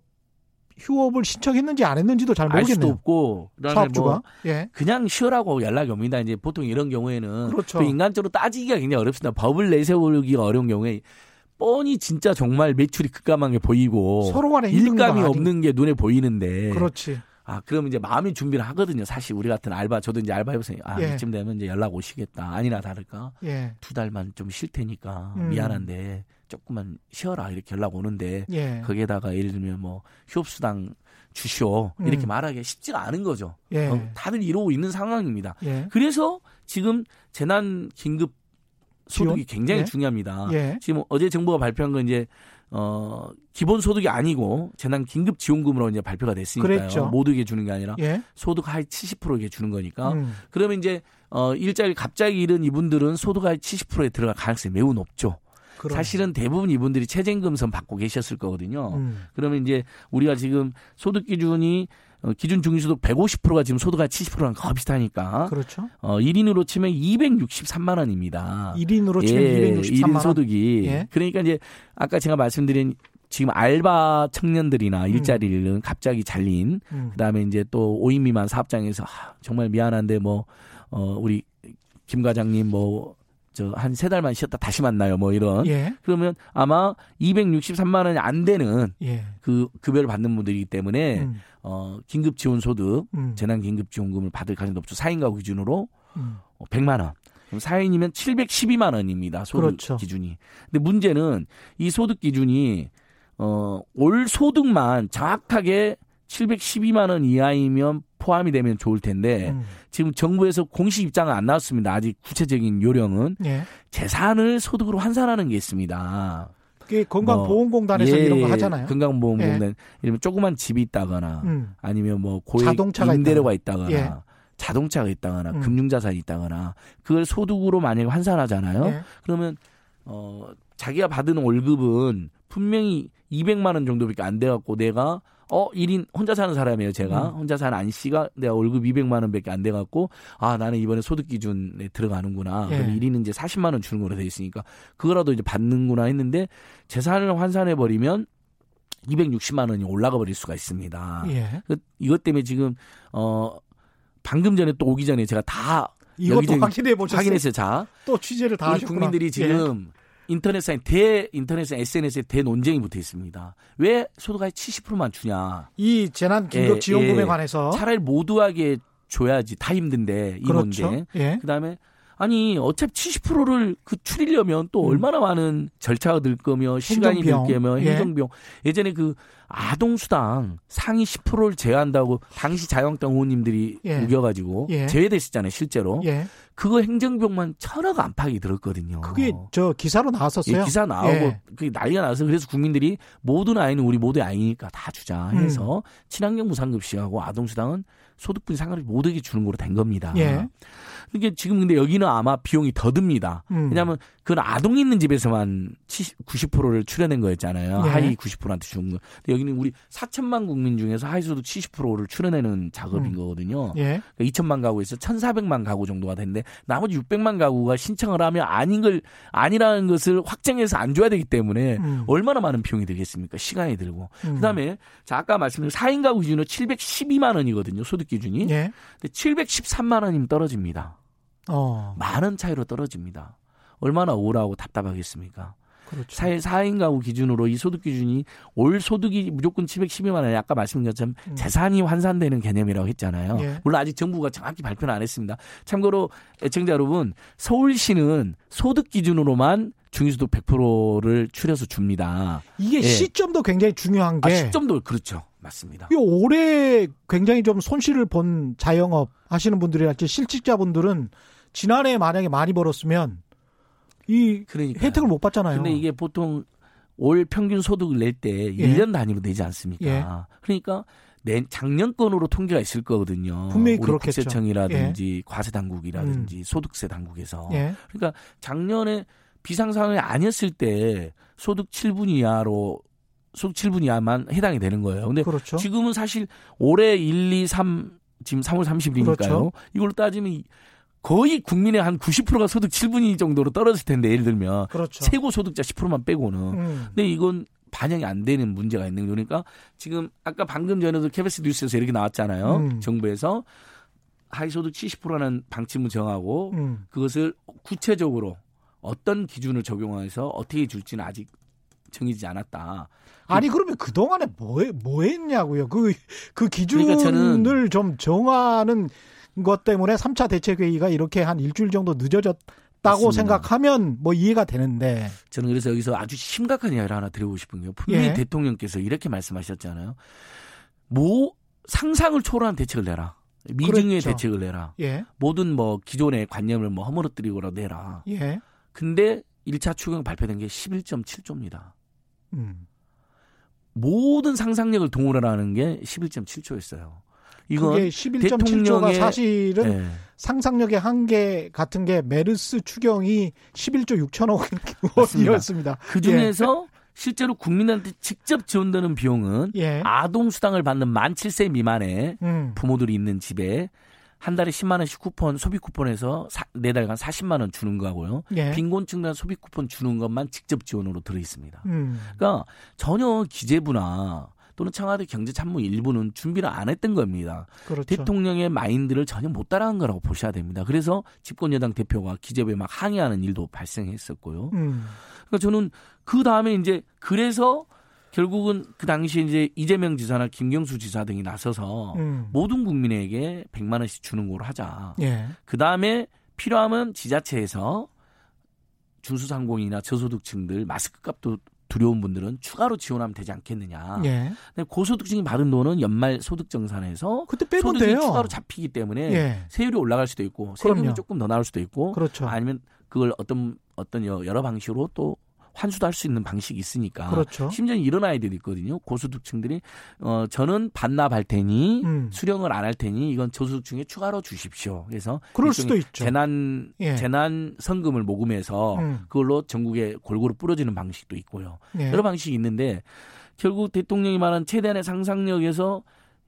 휴업을 신청했는지 안 했는지도 잘 모르겠네요. 알 수도 없고 사업주가 뭐 예. 그냥 쉬어라고 연락이 옵니다. 이제 보통 이런 경우에는 그렇죠. 또 인간적으로 따지기가 굉장히 어렵습니다. 법을 내세우기가 어려운 경우에. 뻔히 진짜 정말 매출이 급감한 게 보이고 서로 간에 일감이 없는 게 눈에 보이는데 그렇지. 아, 그러면 이제 마음이 준비를 하거든요. 사실 우리 같은 알바, 저도 이제 알바 해보세요. 아, 예. 이쯤 되면 이제 연락 오시겠다. 아니나 다를까. 예. 두 달만 좀 쉴 테니까 음. 미안한데 조금만 쉬어라. 이렇게 연락 오는데 예. 거기에다가 예를 들면 뭐 휴업수당 주시오. 이렇게 음. 말하기 쉽지가 않은 거죠. 예. 어, 다들 이러고 있는 상황입니다. 예. 그래서 지금 재난 긴급 소득이 지원? 굉장히 예. 중요합니다. 예. 지금 어제 정부가 발표한 건 이제 어 기본 소득이 아니고 재난 긴급 지원금으로 이제 발표가 됐으니까요. 그랬죠. 모두에게 주는 게 아니라 예. 소득 하위 칠십 퍼센트에게 주는 거니까. 음. 그러면 이제 어 일자리 갑자기 잃은 이분들은 소득 하위 칠십 퍼센트에 들어갈 가능성이 매우 높죠. 그럼. 사실은 대부분 이분들이 최저임금선 받고 계셨을 거거든요. 음. 그러면 이제 우리가 지금 소득 기준이 어, 기준 중위소득 백오십 퍼센트가 지금 소득하위 칠십 퍼센트랑 거의 비슷하니까. 그렇죠. 어, 일 인으로 치면 이백육십삼만 원입니다. 일 인으로 치면 예, 이백육십삼만 원. 일 인 소득이. 예. 그러니까 이제 아까 제가 말씀드린 지금 알바 청년들이나 음. 일자리를 갑자기 잘린, 음. 그 다음에 이제 또 오 인 미만 사업장에서 아, 정말 미안한데 뭐, 어, 우리 김 과장님 뭐, 저 한 세 달만 쉬었다 다시 만나요 뭐 이런 예. 그러면 아마 이백육십삼만 원이 안 되는 예. 그 급여를 받는 분들이기 때문에 음. 어, 긴급지원소득 음. 재난긴급지원금을 받을 가능성이 높죠. 사 인 가구 기준으로 음. 백만 원 그럼 사 인이면 칠백십이만 원입니다 소득 그렇죠. 기준이. 근데 문제는 이 소득 기준이 어, 올 소득만 정확하게 칠백십이만 원 이하이면 포함이 되면 좋을 텐데 음. 지금 정부에서 공식 입장은 안 나왔습니다. 아직 구체적인 요령은 예. 재산을 소득으로 환산하는 게 있습니다. 그게 건강보험공단에서 뭐, 예, 이런 거 하잖아요. 건강보험공단. 예. 조그만 집이 있다거나 음. 아니면 뭐 고액 임대료가 있다거나, 있다거나 예. 자동차가 있다거나 음. 금융자산이 있다거나 그걸 소득으로 만약에 환산하잖아요. 예. 그러면 어, 자기가 받은 월급은 분명히 이백만 원 정도밖에 안 돼갖고 내가 어, 일 인 혼자 사는 사람이에요, 제가. 음. 혼자 사는 안 씨가 내가 월급 이백만 원 밖에 안 돼갖고, 아, 나는 이번에 소득 기준에 들어가는구나. 예. 그럼 일 인은 이제 사십만 원 주는 걸로 돼 있으니까, 그거라도 이제 받는구나 했는데, 재산을 환산해버리면 이백육십만 원이 올라가 버릴 수가 있습니다. 예. 그, 이것 때문에 지금, 어, 방금 전에 또 오기 전에 제가 다. 이것도 확인해 보셨어요? 확인했어요, 자. 또 취재를 다 하셨구나. 국민들이 지금. 예. 인터넷상에 대 인터넷상 에스엔에스에 대 논쟁이 붙어 있습니다. 왜 소득하위 칠십 퍼센트만 주냐? 이 재난 긴급 지원금에 예, 예. 관해서 차라리 모두하게 줘야지 다 힘든데 이 그렇죠. 논쟁. 예. 그다음에 아니 어차피 칠십 퍼센트를 그 줄이려면 또 음. 얼마나 많은 절차가 들 거며 시간이 들 거며 행정비용. 예. 예전에 그 아동 수당 상위 십 퍼센트를 제외한다고 당시 자유한국당 의원님들이 예. 우겨가지고 예. 제외됐었잖아요 실제로. 예. 그거 행정비용만 천억 안팎이 들었거든요. 그게 저 기사로 나왔었어요. 예, 기사 나오고 예. 그게 난리가 나서 그래서 국민들이 모든 아이는 우리 모두의 아이니까 다 주자 해서 음. 친환경 무상급식하고 아동수당은 소득분이 상관없이 모두에게 주는 거로 된 겁니다. 예. 그러니까 지금 근데 여기는 아마 비용이 더 듭니다. 음. 왜냐하면 그건 아동이 있는 집에서만 구십 퍼센트를 출연한 거였잖아요. 예. 하위 구십 퍼센트한테 주는 거. 근데 여기는 우리 사천만 국민 중에서 하위소득 칠십 퍼센트를 출연하는 작업인 음. 거거든요. 예. 그러니까 이천만 가구에서 천사백만 가구 정도가 되는데 나머지 육백만 가구가 신청을 하면 아닌 걸, 아니라는 것을 확정해서 안 줘야 되기 때문에 음. 얼마나 많은 비용이 들겠습니까? 시간이 들고. 음. 그 다음에, 자, 아까 말씀드린 사 인 가구 기준으로 칠백십이만 원이거든요. 소득 기준이. 예. 근데 칠백십삼만 원이면 떨어집니다. 어. 만 원 차이로 떨어집니다. 얼마나 우울하고 답답하겠습니까? 그렇죠. 사 인 가구 기준으로 이 소득 기준이 올 소득이 무조건 칠백십이만 원이 아까 말씀드린 것처럼 음. 재산이 환산되는 개념이라고 했잖아요. 예. 물론 아직 정부가 정확히 발표는 안 했습니다. 참고로 애청자 여러분 서울시는 소득 기준으로만 중위소득 백 퍼센트를 추려서 줍니다. 이게 예. 시점도 굉장히 중요한 게. 아, 시점도 그렇죠. 맞습니다. 올해 굉장히 좀 손실을 본 자영업 하시는 분들이랄지 실직자분들은 지난해 만약에 많이 벌었으면 이 그러니까요. 혜택을 못 받잖아요. 근데 이게 보통 올 평균 소득을 낼 때 예. 일 년 단위로 내지 않습니까? 예. 그러니까 내 작년 건으로 통계가 있을 거거든요. 분명히 그렇겠죠. 국세청이라든지 예. 과세 당국이라든지 음. 소득세 당국에서. 예. 그러니까 작년에 비상 상황이 아니었을 때 소득 칠 분 이하로 소득 칠 분 이하만 해당이 되는 거예요. 근데 그렇죠. 지금은 사실 올해 일, 이, 삼 지금 삼월 삼십일이니까요. 그렇죠. 이걸로 따지면 거의 국민의 한 구십 퍼센트가 소득 칠 분이 정도로 떨어질 텐데 예를 들면 그렇죠. 최고 소득자 십 퍼센트만 빼고는. 음. 근데 이건 반영이 안 되는 문제가 있는 거니까 지금 아까 방금 전에도 케이비에스 뉴스에서 이렇게 나왔잖아요. 음. 정부에서 하위소득 칠십 퍼센트라는 방침을 정하고 음. 그것을 구체적으로 어떤 기준을 적용해서 어떻게 줄지는 아직 정해지지 않았다. 아니 그러면 그 동안에 뭐 뭐 했냐고요? 그 그 기준을 그러니까 좀 정하는 것 때문에 삼 차 대책회의가 이렇게 한 일주일 정도 늦어졌다고 맞습니다. 생각하면 뭐 이해가 되는데. 저는 그래서 여기서 아주 심각한 이야기를 하나 드리고 싶은 게요. 분명히 예. 대통령께서 이렇게 말씀하셨잖아요. 뭐 상상을 초월한 대책을 내라. 미증의 그렇죠. 대책을 내라. 예. 모든 뭐 기존의 관념을 뭐 허물어뜨리고라도 해라. 예. 근데 일 차 추경 발표된 게 십일 점 칠 조입니다. 음. 모든 상상력을 동원하라는 게 십일 점 칠 조였어요. 이건 그게 십일 점 칠 조가 사실은 네. 상상력의 한계 같은 게 메르스 추경이 십일 조 육천억 원이었습니다. 그중에서 예. 실제로 국민한테 직접 지원되는 비용은 예. 아동수당을 받는 만 일곱 세 미만의 음. 부모들이 있는 집에 한 달에 십만 원씩 쿠폰, 소비 쿠폰에서 사, 네 달간 사십만 원 주는 거고요. 예. 빈곤층단 소비 쿠폰 주는 것만 직접 지원으로 들어있습니다. 음. 그러니까 전혀 기재부나 또는 청와대 경제참모 일부는 준비를 안 했던 겁니다. 그렇죠. 대통령의 마인드를 전혀 못 따라한 거라고 보셔야 됩니다. 그래서 집권여당 대표가 기재부에 막 항의하는 일도 발생했었고요. 음. 그러니까 저는 그 다음에 이제 그래서 결국은 그 당시에 이제 이재명 지사나 김경수 지사 등이 나서서 음. 모든 국민에게 백만 원씩 주는 걸로 하자. 예. 그 다음에 필요하면 지자체에서 중소상공인이나 저소득층들 마스크값도 두려운 분들은 추가로 지원하면 되지 않겠느냐. 예. 고소득층이 받은 돈은 연말 소득정산에서 그때 빼면 소득이 돼요. 추가로 잡히기 때문에 예. 세율이 올라갈 수도 있고 세금이 그럼요. 조금 더 나올 수도 있고 그렇죠. 아니면 그걸 어떤 어떤 여러 방식으로 또 환수도 할 수 있는 방식이 있으니까. 그렇죠. 심지어 이런 아이들이 있거든요. 고소득층들이 어, 저는 반납할 테니 음. 수령을 안 할 테니 이건 저소득층에 추가로 주십시오. 그래서 그럴 수도 있죠. 재난 예. 재난 성금을 모금해서 음. 그걸로 전국에 골고루 뿌려지는 방식도 있고요. 예. 여러 방식이 있는데 결국 대통령이 말한 최대한의 상상력에서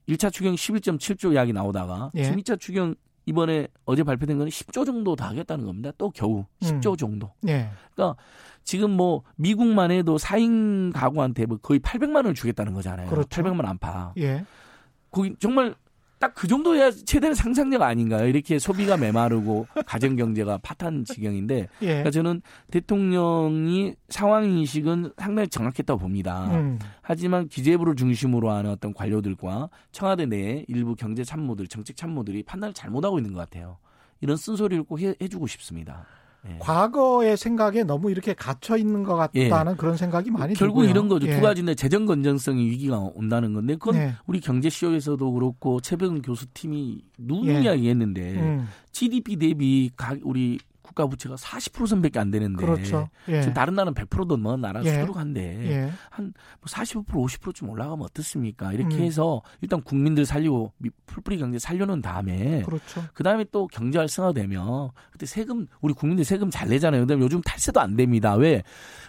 일 차 추경 십일 점 칠 조 이야기 나오다가 예. 이 차 추경 이번에 어제 발표된 건 십 조 정도 다 하겠다는 겁니다. 또 겨우 십 조 음. 정도. 예. 그러니까 지금 뭐 미국만 해도 사 인 가구한테 뭐 거의 팔백만 원을 주겠다는 거잖아요. 그렇죠. 팔백만 안팎. 예. 거기 정말 딱 그 정도 해야 최대한 상상력 아닌가요? 이렇게 소비가 메마르고 가정경제가 파탄 지경인데 예. 그러니까 저는 대통령이 상황인식은 상당히 정확했다고 봅니다. 음. 하지만 기재부를 중심으로 하는 어떤 관료들과 청와대 내에 일부 경제참모들, 정책참모들이 판단을 잘못하고 있는 것 같아요. 이런 쓴소리를 꼭 해, 해주고 싶습니다. 예. 과거의 생각에 너무 이렇게 갇혀 있는 것 같다는 예. 그런 생각이 많이 결국 들고요. 결국 이런 거죠. 예. 두 가지인데 재정 건전성의 위기가 온다는 건데 그건 예. 우리 경제쇼에서도 그렇고 최병훈 교수팀이 누누이 이야기했는데 예. 음. 지디피 대비 우리 국가 부채가 사십 퍼센트 선밖에 안 되는데 그렇죠. 예. 지금 다른 나라는 백 퍼센트도 넘는 나라 예. 수두룩한데 예. 한 사십오 퍼센트 오십 퍼센트쯤 올라가면 어떻습니까? 이렇게 음. 해서 일단 국민들 살리고 풀뿌리 경제 살려놓은 다음에 그렇죠. 그다음에 또 경제 활성화되면 그때 세금 우리 국민들 세금 잘 내잖아요. 그다음에 요즘 탈세도 안 됩니다. 왜?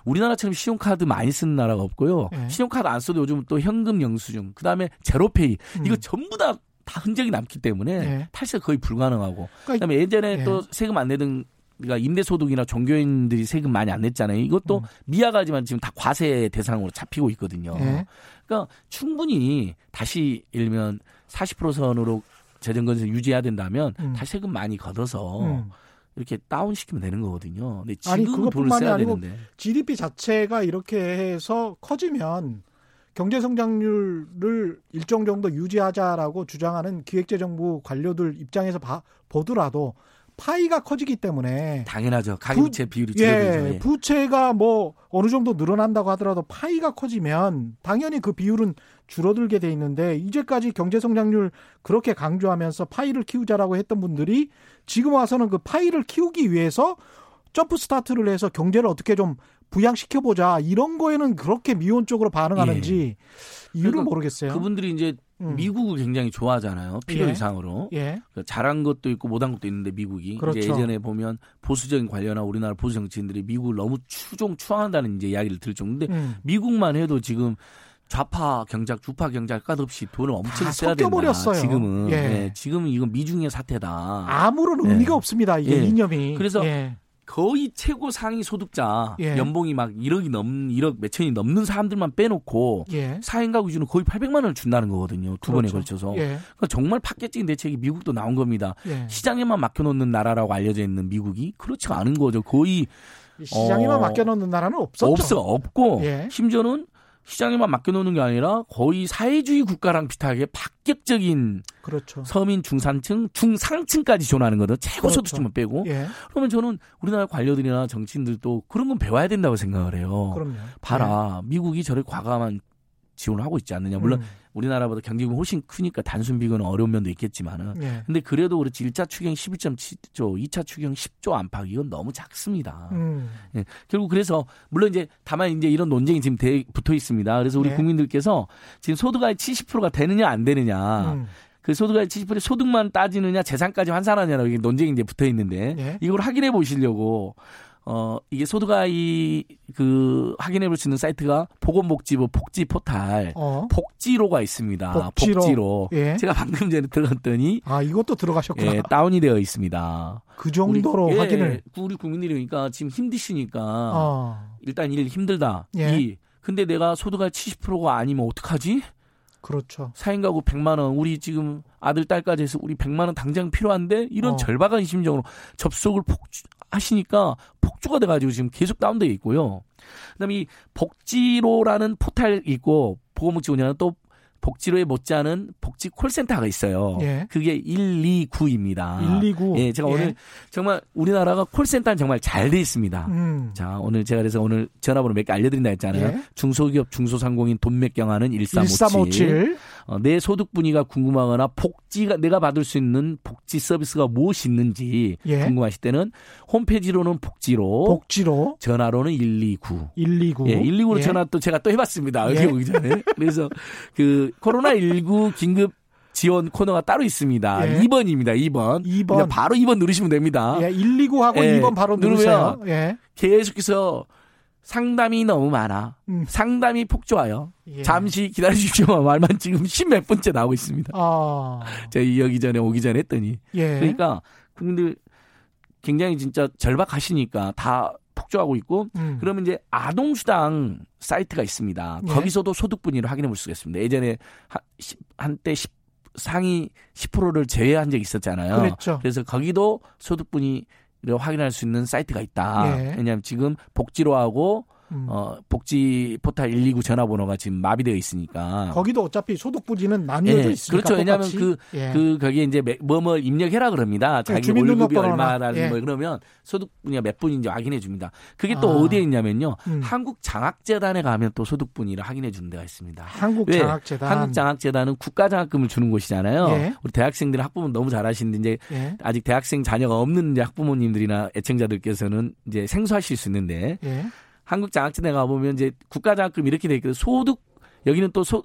우리나라처럼 신용카드 많이 쓰는 나라가 없고요. 예. 신용카드 안 써도 요즘 또 현금 영수증 그다음에 제로페이 음. 이거 전부 다 다 흔적이 남기 때문에 예. 탈세가 거의 불가능하고 그러니까 그다음에 예전에 예. 또 세금 안 내던 그러니까 임대소득이나 종교인들이 세금 많이 안 냈잖아요. 이것도 음. 미약하지만 지금 다 과세 대상으로 잡히고 있거든요. 네. 그러니까 충분히 다시 예를 들면 사십 퍼센트 선으로 재정건전을 유지해야 된다면 음. 다시 세금 많이 걷어서 음. 이렇게 다운시키면 되는 거거든요. 근데 지금 아니 그것뿐만이 아니고 되는데. 지디피 자체가 이렇게 해서 커지면 경제성장률을 일정 정도 유지하자라고 주장하는 기획재정부 관료들 입장에서 봐, 보더라도 파이가 커지기 때문에 당연하죠. 가계부채 비율이 줄어들죠. 예, 부채가 뭐 어느 정도 늘어난다고 하더라도 파이가 커지면 당연히 그 비율은 줄어들게 돼 있는데 이제까지 경제성장률 그렇게 강조하면서 파이를 키우자라고 했던 분들이 지금 와서는 그 파이를 키우기 위해서 점프 스타트를 해서 경제를 어떻게 좀 부양시켜보자 이런 거에는 그렇게 미온적으로 반응하는지 예. 이유를 그러니까 모르겠어요. 그분들이 이제 음. 미국을 굉장히 좋아하잖아요. 필요 예. 이상으로. 예. 그러니까 잘한 것도 있고 못한 것도 있는데 미국이. 그렇죠. 이제 예전에 보면 보수적인 관료나 우리나라 보수 정치인들이 미국을 너무 추종, 추앙한다는 이제 이야기를 들을 정도인데 음. 미국만 해도 지금 좌파 경작, 우파 경작 끝없이 돈을 엄청 써야 된다. 버렸어요. 지금은. 예. 예. 지금은 이건 미중의 사태다. 아무런 예. 의미가 없습니다. 이게 예. 이념이. 그래서 예. 거의 최고 상위 소득자 예. 연봉이 막 일억이 넘는 일억 몇천이 넘는 사람들만 빼놓고 예. 사 인 가구 기준으로 거의 팔백만 원을 준다는 거거든요. 두 그렇죠. 번에 걸쳐서. 예. 그러니까 정말 파격적인 대책이 미국도 나온 겁니다. 예. 시장에만 맡겨놓는 나라라고 알려져 있는 미국이 그렇지 않은 거죠. 거의 시장에만 어, 맡겨놓는 나라는 없었죠. 없어 없고 예. 심지어는 시장에만 맡겨놓는 게 아니라 거의 사회주의 국가랑 비슷하게 박격적인 그렇죠. 서민 중산층, 중상층까지 지원하는 거든 최고소득층만 그렇죠. 빼고 예. 그러면 저는 우리나라 관료들이나 정치인들도 그런 건 배워야 된다고 생각을 해요. 그럼요. 봐라 예. 미국이 저렇게 과감한 지원을 하고 있지 않느냐. 물론 음. 우리나라보다 경제금이 훨씬 크니까 단순 비교는 어려운 면도 있겠지만은. 예. 근데 그래도 그렇지 일 차 추경 십일 점 칠 조, 이 차 추경 십 조 안팎 이건 너무 작습니다. 음. 예. 결국 그래서 물론 이제 다만 이제 이런 논쟁이 지금 대, 붙어 있습니다. 그래서 우리 예. 국민들께서 지금 소득의 칠십 퍼센트가 되느냐 안 되느냐. 음. 그 소득의 칠십 퍼센트 소득만 따지느냐 재산까지 환산하냐라고 이게 논쟁이 이제 붙어 있는데 예. 이걸 확인해 보시려고 어, 이게 소득아이, 그, 확인해 볼 수 있는 사이트가 보건복지부 복지 포탈, 어? 복지로가 있습니다. 복지로. 복지로. 예. 제가 방금 전에 들어갔더니. 아, 이것도 들어가셨구나. 예, 다운이 되어 있습니다. 그 정도로 우리, 확인을. 예, 우리 국민들이 그러니까 지금 힘드시니까. 어. 일단 일 힘들다. 예. 이. 근데 내가 소득아이 칠십 퍼센트가 아니면 어떡하지? 그렇죠. 사 인 가구 백만 원, 우리 지금 아들, 딸까지 해서 우리 백만 원 당장 필요한데 이런 어. 절박한 심정으로 접속을 폭주, 하시니까 폭주가 돼가지고 지금 계속 다운되어 있고요. 그 다음에 이 복지로라는 포탈이 있고 보건복지부냐는 또 복지로에 못지않은 복지 콜센터가 있어요. 예. 그게 일이구입니다. 일이구. 예, 제가 예. 오늘 정말 우리나라가 콜센터는 정말 잘 돼 있습니다. 음. 자, 오늘 제가 그래서 오늘 전화번호 몇 개 알려드린다 했잖아요. 예. 중소기업, 중소상공인 돈 몇 경하는 일삼오칠. 어, 내 소득 분위기가 궁금하거나 복지가 내가 받을 수 있는 복지 서비스가 무엇이 있는지 예. 궁금하실 때는 홈페이지로는 복지로, 복지로, 전화로는 일이구, 일이구, 예, 일이구로 예. 전화 또 제가 또 해봤습니다. 여기 예. 오기 전에 그래서 그 코로나십구 긴급 지원 코너가 따로 있습니다. 예. 이 번입니다. 이 번. 이 번. 바로 이 번 누르시면 됩니다. 예, 일이구하고 예. 이 번 바로 누르세요. 예. 계속해서 상담이 너무 많아. 음. 상담이 폭주하여. 예. 잠시 기다려주십시오. 말만 지금 십몇 번째 나오고 있습니다. 아. 제가 여기 전에 오기 전에 했더니. 예. 그러니까 국민들 굉장히 진짜 절박하시니까 다 폭주하고 있고 음. 그러면 이제 아동수당 사이트가 있습니다. 예. 거기서도 소득 분위를 확인해 볼 수가 있습니다. 예전에 한때 십 상위 십 퍼센트를 제외한 적이 있었잖아요. 그랬죠. 그래서 거기도 소득 분위 확인할 수 있는 사이트가 있다. 예. 왜냐하면 지금 복지로하고 음. 어, 복지 포탈 일이구 전화번호가 지금 마비되어 있으니까. 거기도 어차피 소득 분위는 나뉘어져 예. 있으니까. 그렇죠. 왜냐하면 그, 예. 그 거기에 이제 뭐뭐 입력해라 그럽니다. 자기 월급이 얼마라는 예. 걸 그러면 소득 분위가 몇 분인지 확인해 줍니다. 그게 또 아. 어디에 있냐면요. 음. 한국장학재단에 가면 또 소득 분위를 확인해 주는 데가 있습니다. 한국장학재단. 한국장학재단은 국가장학금을 주는 곳이잖아요. 예. 우리 대학생들 학부모는 너무 잘하시는데 이제 예. 아직 대학생 자녀가 없는 이제 학부모님들이나 애청자들께서는 이제 생소하실 수 있는데. 예. 한국장학재단에 가보면 이제 국가장학금 이렇게 돼 있거든요. 소득, 여기는 또 소,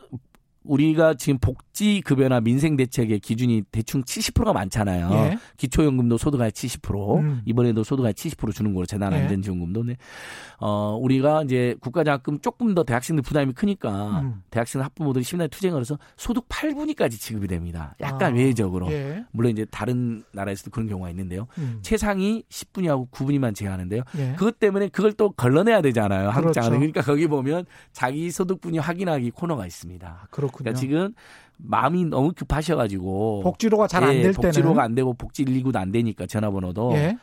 우리가 지금 복지급여나 민생대책의 기준이 대충 칠십 퍼센트가 많잖아요. 예. 기초연금도 소득할 칠십 퍼센트, 음. 이번에도 소득할 칠십 퍼센트 주는 걸로 재난안전지원금도. 예. 어, 우리가 이제 국가장학금 조금 더 대학생들 부담이 크니까 음. 대학생 학부모들이 심나게 투쟁을 해서 소득 팔 분위까지 지급이 됩니다. 약간 아. 외외적으로. 예. 물론 이제 다른 나라에서도 그런 경우가 있는데요. 음. 최상위 십 분위하고 구 분위만 제한하는데요. 예. 그것 때문에 그걸 또 걸러내야 되잖아요. 한국 장학금. 그렇죠. 그러니까 거기 보면 자기 소득 분위 확인하기 코너가 있습니다. 그렇군요. 그러니까 지금 마음이 너무 급하셔가지고 복지로가 잘 안 될 예, 때는 복지로가 안 되고 복지 일이구도 안 되니까 전화번호도 예.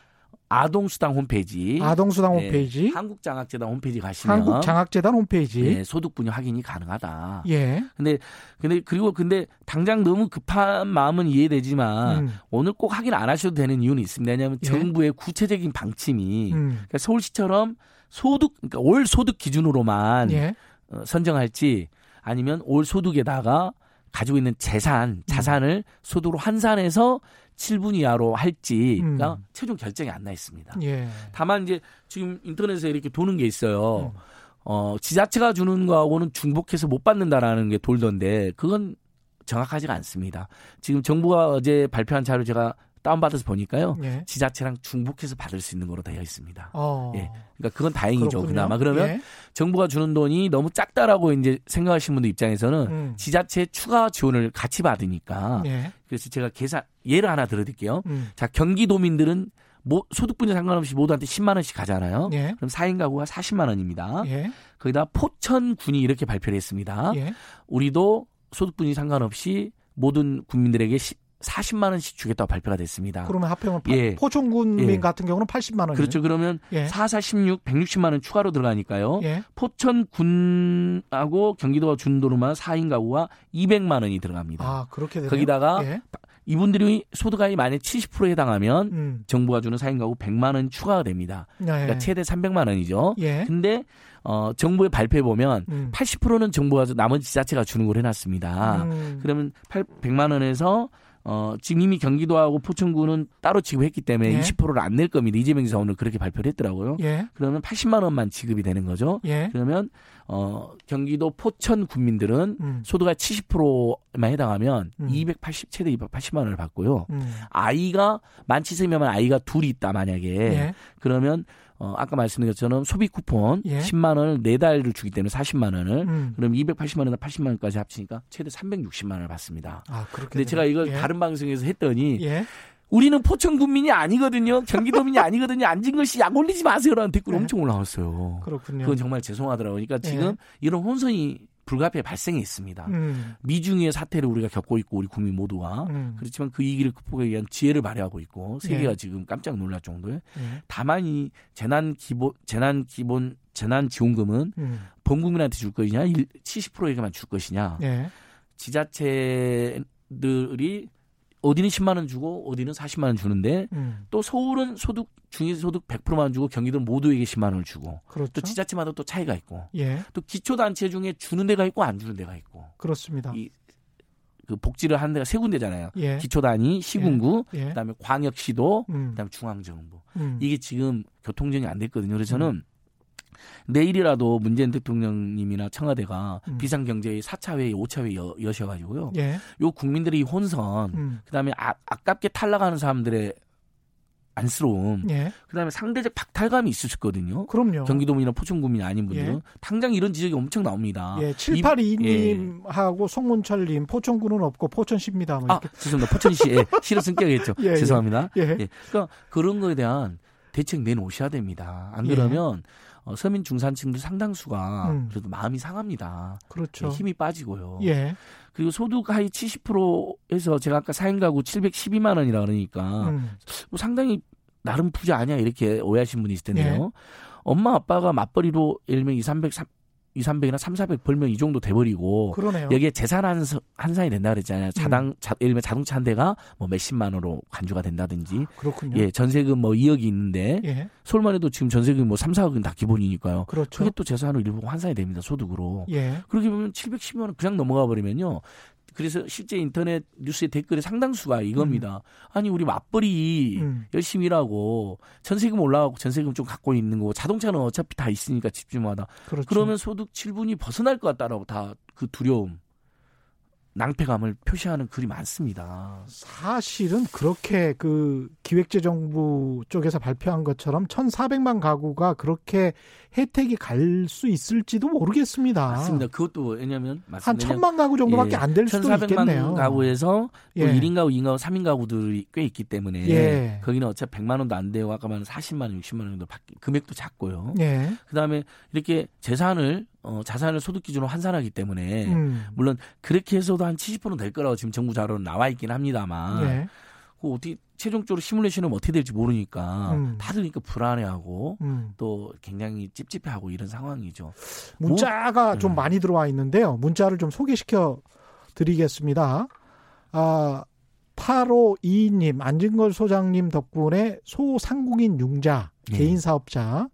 아동수당 홈페이지, 아동수당 홈페이지, 예, 한국장학재단 홈페이지 가시면 한국장학재단 홈페이지 예, 소득 분야 확인이 가능하다. 예. 근데 근데 그리고 근데 당장 너무 급한 마음은 이해되지만 음. 오늘 꼭 확인 안 하셔도 되는 이유는 있습니다. 왜냐하면 예. 정부의 구체적인 방침이 음. 그러니까 서울시처럼 소득 그러니까 월 소득 기준으로만 예. 어, 선정할지. 아니면 올 소득에다가 가지고 있는 재산, 자산을 소득으로 환산해서 칠 분 이하로 할지가 음. 최종 결정이 안 나 있습니다. 예. 다만 이제 지금 인터넷에 이렇게 도는 게 있어요. 음. 어, 지자체가 주는 거하고는 중복해서 못 받는다라는 게 돌던데 그건 정확하지가 않습니다. 지금 정부가 어제 발표한 자료 제가 다운받아서 보니까요. 예. 지자체랑 중복해서 받을 수 있는 거로 되어 있습니다. 어. 예. 그러니까 그건 다행이죠. 그렇군요. 그나마. 그러면 예. 정부가 주는 돈이 너무 작다라고 이제 생각하시는 분들 입장에서는 음. 지자체 추가 지원을 같이 받으니까. 예. 그래서 제가 계산, 예를 하나 들어드릴게요. 음. 자, 경기도민들은 뭐, 소득분야 상관없이 모두한테 십만 원씩 가잖아요. 예. 그럼 사 인 가구가 사십만 원입니다. 예. 거기다 포천군이 이렇게 발표를 했습니다. 예. 우리도 소득분야 상관없이 모든 국민들에게 사십만 원씩 주겠다고 발표가 됐습니다. 그러면 합병은 예. 포천군민 예. 같은 경우는 팔십만 원이요. 그렇죠. 그러면 예. 사, 사, 십육, 백육십만 원 추가로 들어가니까요. 예. 포천군하고 경기도와 준도로만 사 인 가구가 이백만 원이 들어갑니다. 아, 그렇게 되네요. 거기다가 예. 이분들이 소득하위 만약 칠십 퍼센트에 해당하면 음. 정부가 주는 사 인 가구 백만 원 추가가 됩니다. 예. 그러니까 최대 삼백만 원이죠. 예. 근데 어, 정부의 발표에 보면 음. 팔십 퍼센트는 정부가 나머지 지자체가 주는 걸 해놨습니다. 음. 그러면 백만 원에서 어, 지금 이미 경기도하고 포천구는 따로 지급했기 때문에 예. 이십 퍼센트를 안 낼 겁니다. 이재명 지사 오늘 그렇게 발표를 했더라고요. 예. 그러면 팔십만 원만 지급이 되는 거죠. 예. 그러면 어, 경기도 포천 국민들은 음. 소득의 칠십 퍼센트만 해당하면 음. 이백팔십, 최대 이백팔십만 원을 받고요. 음. 아이가 만취세면 아이가 둘이 있다 만약에 예. 그러면 어, 아까 말씀드린 것처럼 소비 쿠폰 예. 십만 원을 네 달을 주기 때문에 사십만 원을 음. 그럼 이백팔십만 원에서 팔십만 원까지 합치니까 최대 삼백육십만 원을 받습니다. 아, 그렇게. 근데 제가 이걸 예. 다른 방송에서 했더니 예. 우리는 포천 군민이 아니거든요. 경기도민이 아니거든요. 안진걸 씨 약 올리지 마세요라는 댓글 예. 엄청 올라왔어요. 그렇군요. 그건 정말 죄송하더라고요. 그러니까 지금 예. 이런 혼선이 불가피하게 발생해 있습니다. 음. 미중의 사태를 우리가 겪고 있고 우리 국민 모두가 음. 그렇지만 그 위기를 극복하기 위한 지혜를 발휘하고 있고 세계가 예. 지금 깜짝 놀랄 정도에 예. 다만 이 재난 기본 재난 기본 재난 지원금은 음. 본 국민한테 줄 것이냐 칠십 퍼센트에게만 줄 것이냐 예. 지자체들이 어디는 십만 원 주고 어디는 사십만 원 주는데 음. 또 서울은 소득 중위소득 백 퍼센트만 주고 경기도는 모두에게 십만 원을 주고 그렇죠. 또 지자체마다 또 차이가 있고 예. 또 기초단체 중에 주는 데가 있고 안 주는 데가 있고 그렇습니다. 이, 그 복지를 하는 데가 세 군데잖아요. 예. 기초단위, 시군구, 예. 예. 그다음에 광역시도, 음. 그다음에 중앙정부. 음. 이게 지금 교통정이 안 됐거든요. 그래서 저는 음. 내일이라도 문재인 대통령님이나 청와대가 음. 비상경제의 사 차 회의, 오 차 회의 여, 여셔가지고요. 예. 요 국민들의 혼선, 음. 그다음에 아, 아깝게 탈락하는 사람들의 안쓰러움, 예. 그다음에 상대적 박탈감이 있으셨거든요. 그럼요. 경기도민이나 포천구민이 아닌 분들은 예. 당장 이런 지적이 엄청 나옵니다. 예, 칠팔이님하고 예. 송문철님, 포천구는 없고 포천시입니다. 뭐 아, 죄송합니다. 포천시 예, 실은 승격했죠. 예, 죄송합니다. 예. 예. 그러니까 그런 거에 대한 대책 내놓으셔야 됩니다. 안 그러면. 예. 어, 서민 중산층들 상당수가 음. 그래도 마음이 상합니다. 그렇죠. 힘이 빠지고요. 예. 그리고 소득 하위 칠십 퍼센트에서 제가 아까 사 인 가구 칠백십이만 원이라 그러니까 음. 뭐 상당히 나름 부자 아니야 이렇게 오해하신 분이 있을 텐데요. 예. 엄마 아빠가 맞벌이로 예를 들면 이삼백, 이삼백이나 삼사백 벌면 이 정도 돼버리고 그러네요. 여기에 재산 한산이 된다 그랬잖아요. 자당, 음. 자, 예를 들면 자동차 한 대가 뭐 몇십만 원으로 간주가 된다든지. 아, 그렇군요. 예, 전세금 뭐 이억이 있는데 예. 서울만 해도 지금 전세금 뭐 삼, 사억은 다 기본이니까요. 그렇죠. 그게 또 재산으로 일부 환산이 됩니다. 소득으로. 예. 그렇게 보면 칠백십만 원 그냥 넘어가 버리면요. 그래서 실제 인터넷 뉴스의 댓글의 상당수가 이겁니다. 음. 아니 우리 맞벌이 음. 열심히 일하고 전세금 올라가고 전세금 좀 갖고 있는 거고 자동차는 어차피 다 있으니까 집주마다. 그렇죠. 그러면 소득 칠 분이 벗어날 것 같다라고 다 그 두려움, 낭패감을 표시하는 글이 많습니다. 사실은 그렇게 그 기획재정부 쪽에서 발표한 것처럼 천사백만 가구가 그렇게 혜택이 갈 수 있을지도 모르겠습니다. 맞습니다. 그것도 왜냐하면 한 천만 가구 정도밖에 예, 안 될 수도 있겠네요. 천사백만 가구에서 또 예. 일 인 가구, 이 인 가구, 삼 인 가구들이 꽤 있기 때문에 예. 거기는 어차피 백만 원도 안 되고 아까 말한 사십만 원, 육십만 원 정도 받기, 금액도 작고요. 예. 그다음에 이렇게 재산을 어, 자산을 소득 기준으로 환산하기 때문에 음. 물론 그렇게 해서도 한 칠십 퍼센트 될 거라고 지금 정부 자료는 나와 있긴 합니다만 예. 어떻게 최종적으로 시뮬레이션은 어떻게 될지 모르니까 음. 다들 그러니까 불안해하고 음. 또 굉장히 찝찝해하고 이런 상황이죠. 문자가 뭐, 좀 음. 많이 들어와 있는데요. 문자를 좀 소개시켜 드리겠습니다. 아, 팔오이이님 안진걸 소장님 덕분에 소상공인 융자 예. 개인사업자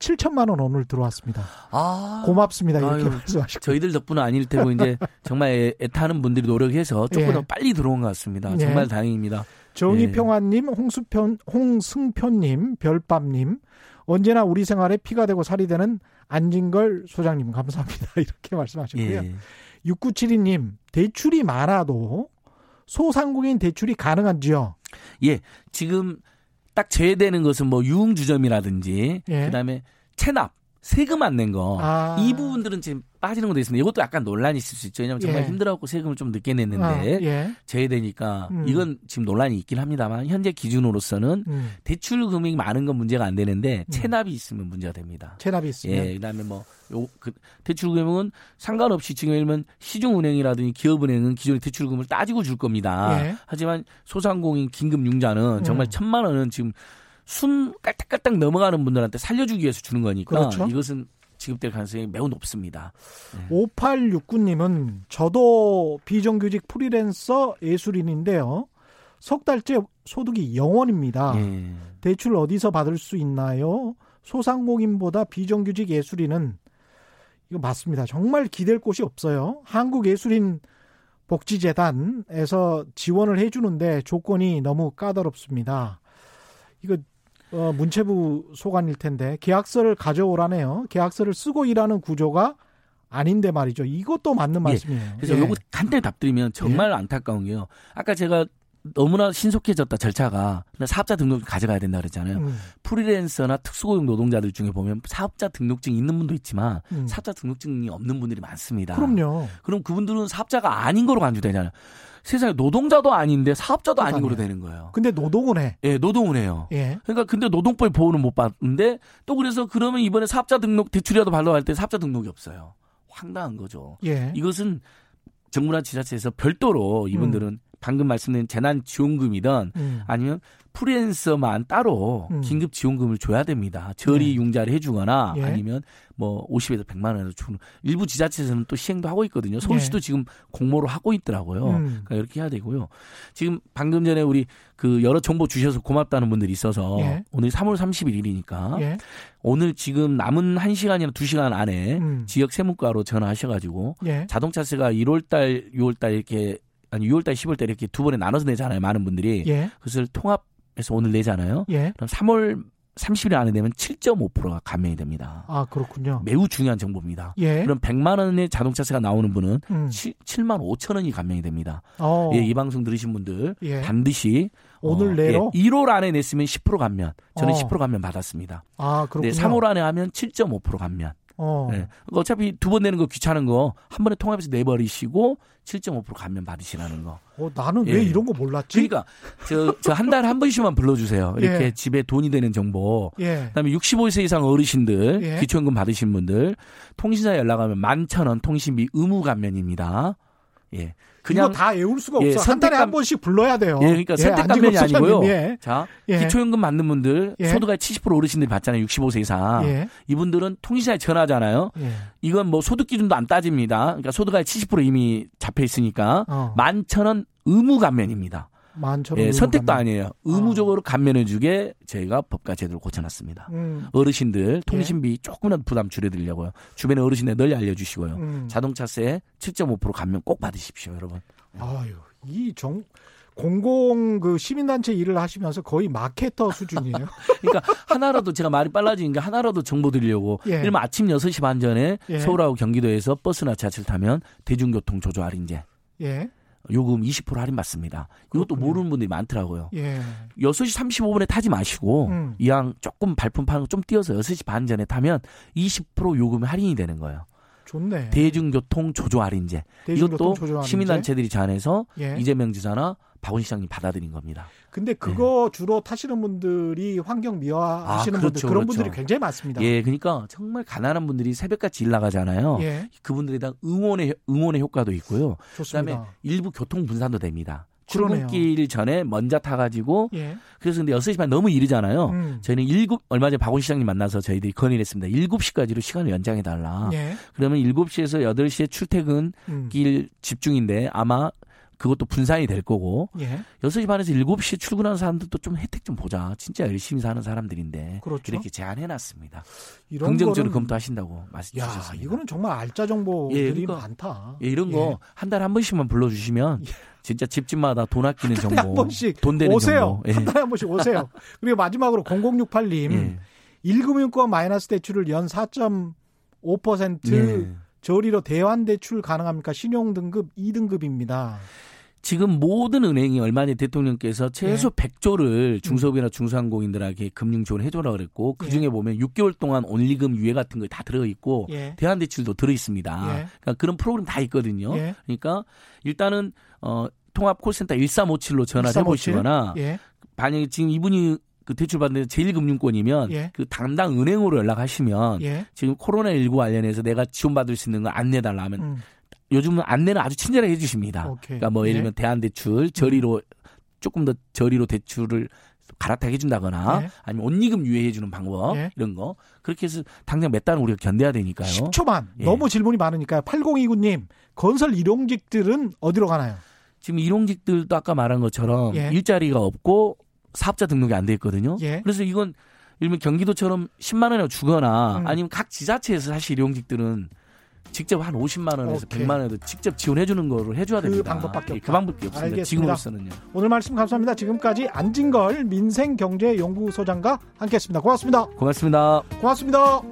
칠천만 원 오늘 들어왔습니다. 아, 고맙습니다. 이렇게 아유, 말씀하시고 저희들 덕분은 아닐 테고 이제 정말 애타는 분들이 노력해서 조금 예. 더 빨리 들어온 것 같습니다. 예. 정말 다행입니다. 정의평화님, 예. 홍수편, 홍승표님, 별밤님 언제나 우리 생활에 피가 되고 살이 되는 안진걸 소장님 감사합니다. 이렇게 말씀하셨고요. 예. 육구칠이님 대출이 많아도 소상공인 대출이 가능한지요? 예, 지금 딱 제외되는 것은 뭐 유흥주점이라든지 예. 그다음에 체납 세금 안 낸 거, 아. 이 부분들은 지금 빠지는 것도 있습니다. 이것도 약간 논란이 있을 수 있죠. 왜냐하면 정말 예. 힘들어갖고 세금을 좀 늦게 냈는데 아, 예. 제외되니까 음. 이건 지금 논란이 있긴 합니다만 현재 기준으로서는 음. 대출 금액이 많은 건 문제가 안 되는데 체납이 있으면 문제가 됩니다. 체납이 있으면. 예, 그다음에 뭐 요, 그 대출 금액은 상관없이 지금 예를 들면 시중은행이라든지 기업은행은 기존의 대출금을 따지고 줄 겁니다. 예. 하지만 소상공인 긴급융자는 정말 음. 천만 원은 지금 순 깔딱깔딱 넘어가는 분들한테 살려주기 위해서 주는 거니까 그렇죠? 이것은 지급될 가능성이 매우 높습니다. 네. 오팔육구 님은 저도 비정규직 프리랜서 예술인인데요. 석 달째 소득이 영 원입니다. 네. 대출 어디서 받을 수 있나요? 소상공인보다 비정규직 예술인은 이거 맞습니다. 정말 기댈 곳이 없어요. 한국예술인 복지재단에서 지원을 해주는데 조건이 너무 까다롭습니다. 이거 어, 문체부 소관일 텐데 계약서를 가져오라네요. 계약서를 쓰고 일하는 구조가 아닌데 말이죠. 이것도 맞는 말씀이에요. 예, 그래서 예. 요거 간단히 답드리면 정말 예. 안타까운 게요. 아까 제가 너무나 신속해졌다 절차가 사업자 등록증 가져가야 된다 그랬잖아요. 음. 프리랜서나 특수고용 노동자들 중에 보면 사업자 등록증 있는 분도 있지만 음. 사업자 등록증이 없는 분들이 많습니다. 그럼요. 그럼 그분들은 사업자가 아닌 거로 간주되잖아요. 세상에 노동자도 아닌데 사업자도 아닌 거로 되는 거예요. 근데 노동은 해. 예, 노동은 해요. 예. 그러니까 근데 노동법의 보호는 못 받는데 또 그래서 그러면 이번에 사업자 등록 대출이라도 발로 할 때 사업자 등록이 없어요. 황당한 거죠. 예. 이것은 정부나 지자체에서 별도로 이분들은 음. 방금 말씀드린 재난지원금이든 음. 아니면 프리랜서만 따로 음. 긴급지원금을 줘야 됩니다. 저리 네. 융자를 해주거나 예. 아니면 뭐 오십에서 백만 원으로 주는 일부 지자체에서는 또 시행도 하고 있거든요. 서울시도 네. 지금 공모를 하고 있더라고요. 음. 그러니까 이렇게 해야 되고요. 지금 방금 전에 우리 그 여러 정보 주셔서 고맙다는 분들이 있어서 예. 오늘 삼월 삼십일이니까 예. 오늘 지금 남은 한 시간이나 두 시간 안에 음. 지역 세무과로 전화하셔가지고 예. 자동차세가 일월 달, 유월 달 이렇게 아니 유월 달, 시월 달 이렇게 두 번에 나눠서 내잖아요. 많은 분들이 예. 그것을 통합해서 오늘 내잖아요. 예. 그럼 삼월 삼십일 안에 내면 칠 점 오 퍼센트가 감면이 됩니다. 아 그렇군요. 매우 중요한 정보입니다. 예. 그럼 백만 원의 자동차세가 나오는 분은 음. 칠만 오천 원이 감면이 됩니다. 예, 이 방송 들으신 분들 예. 반드시 오늘 어, 내로 예, 일월 안에 냈으면 십 퍼센트 감면. 저는 어. 십 퍼센트 감면 받았습니다. 아 그렇군요. 네, 삼월 안에 하면 칠 점 오 퍼센트 감면. 어. 네. 어차피 두 번 내는 거 귀찮은 거 한 번에 통합해서 내버리시고 칠 점 오 퍼센트 감면 받으시라는 거. 어, 나는 예. 왜 이런 거 몰랐지? 그러니까 저, 저 한 달에 한 번씩만 불러주세요. 이렇게 예. 집에 돈이 되는 정보. 예. 그다음에 육십오 세 이상 어르신들 예. 기초연금 받으신 분들 통신사에 연락하면 만 천 원 통신비 의무 감면입니다. 예. 그냥 다 외울 수가 예, 없어. 선택감, 한 달에 한 번씩 불러야 돼요. 예, 그러니까 예, 선택감면이 아니고요. 예. 자, 예. 기초연금 받는 분들 예. 소득의 칠십 퍼센트 어르신들이 받잖아요. 육십오 세 이상. 예. 이분들은 통신사에 전화하잖아요. 예. 이건 뭐 소득 기준도 안 따집니다. 그러니까 소득의 칠십 퍼센트 이미 잡혀 있으니까 어. 만 천 원 의무 감면입니다. 만천 원. 예, 선택도 감면. 아니에요. 의무적으로 어. 감면해주게 저희가 법과 제도를 고쳐놨습니다. 음. 어르신들 통신비 예. 조금이라도 부담 줄여드리려고요. 주변에 어르신들 널리 알려주시고요. 음. 자동차세 칠 점 오 퍼센트 감면 꼭 받으십시오, 여러분. 아유, 이 정. 공공 그 시민단체 일을 하시면서 거의 마케터 수준이에요. 그러니까 하나라도 제가 말이 빨라지니까 하나라도 정보 드리려고. 예. 이러면 아침 여섯 시 반 전에 예. 서울하고 경기도에서 버스나 지하철 타면 대중교통 조조 할인제. 예. 요금 이십 퍼센트 할인 받습니다. 이것도 그렇군요. 모르는 분들이 많더라고요. 예. 여섯 시 삼십오 분에 타지 마시고 음. 이왕 조금 발품 파는 거 좀 띄어서 여섯 시 반 전에 타면 이십 퍼센트 요금 할인이 되는 거예요. 좋네. 대중교통 조조 할인제. 대중교통 이것도 조조 할인제? 시민단체들이 제안해서 예. 이재명 지사나 박원순 시장님 받아들인 겁니다. 근데 그거 예. 주로 타시는 분들이 환경 미화하시는 아, 그렇죠, 분들 그런 그렇죠. 분들이 굉장히 많습니다. 예, 그러니까 정말 가난한 분들이 새벽같이 일 나가잖아요. 예. 그분들에 대한 응원의 응원의 효과도 있고요. 좋습니다. 그다음에 일부 교통 분산도 됩니다. 출근길 전에 먼저 타가지고 예. 그래서 근데 여섯 시 반 너무 이르잖아요. 음. 저희는 일곱 얼마 전에 박원순 시장님 만나서 저희들이 건의를 했습니다. 일곱 시까지로 시간을 연장해달라. 예. 그러면 일곱 시에서 여덟 시에 출퇴근 음. 길 집중인데 아마 그것도 분산이 될 거고 예. 여섯 시 반에서 일곱 시에 출근하는 사람들도 좀 혜택 좀 보자. 진짜 열심히 사는 사람들인데 그렇죠. 이렇게 제안해놨습니다. 긍정적으로 거는... 검토하신다고 말씀주셨습니다. 이거는 정말 알짜 정보들이 예, 그러니까, 많다. 예, 이런 거 한 달에 한 예. 번씩만 불러주시면 예. 진짜 집집마다 돈 아끼는 정보. 한 달에 한 번씩 돈 되는 오세요. 정보. 한 달에 한 번씩 오세요. 그리고 마지막으로 공공육팔 님. 예. 일금융권 마이너스 대출을 연 사 점 오 퍼센트 예. 저리로 대환대출 가능합니까? 신용등급 이 등급입니다. 지금 모든 은행이 얼마 전에 대통령께서 최소 네. 백조를 중소기업이나 중소상공인들에게 금융 지원을 해줘라 그랬고 그중에 예. 보면 육개월 동안 온리금 유예 같은 거 다 들어있고 예. 대한대출도 들어있습니다. 예. 그러니까 그런 프로그램 다 있거든요. 예. 그러니까 일단은 어, 통합 콜센터 일삼오칠로 전화를 해보시거나 예. 만약에 지금 이분이 그 대출받는 제일금융권이면 예. 그 담당 은행으로 연락하시면 예. 지금 코로나십구 관련해서 내가 지원받을 수 있는 거 안내해달라 하면 음. 요즘은 안내는 아주 친절하게 해주십니다. 오케이. 그러니까 뭐 예를 들면 예. 대한대출 저리로 음. 조금 더 저리로 대출을 갈아타게 해준다거나 예. 아니면 온리금 유예해주는 방법 예. 이런 거 그렇게 해서 당장 몇 달은 우리가 견뎌야 되니까요. 십초만 예. 너무 질문이 많으니까요. 팔공이구 님 건설 일용직들은 어디로 가나요? 지금 일용직들도 아까 말한 것처럼 예. 일자리가 없고 사업자 등록이 안 돼 있거든요. 예. 그래서 이건 예를 들면 경기도처럼 십만 원을 주거나 음. 아니면 각 지자체에서 사실 일용직들은 직접 한 오십만 원에서 오케이. 백만 원에도 직접 지원해 주는 거를 해줘야 그 됩니다. 방법밖에 예, 그 방법밖에 없습니다. 알겠습니다. 지금으로서는요. 오늘 말씀 감사합니다. 지금까지 안진걸 민생경제연구소장과 함께했습니다. 고맙습니다. 고맙습니다. 고맙습니다.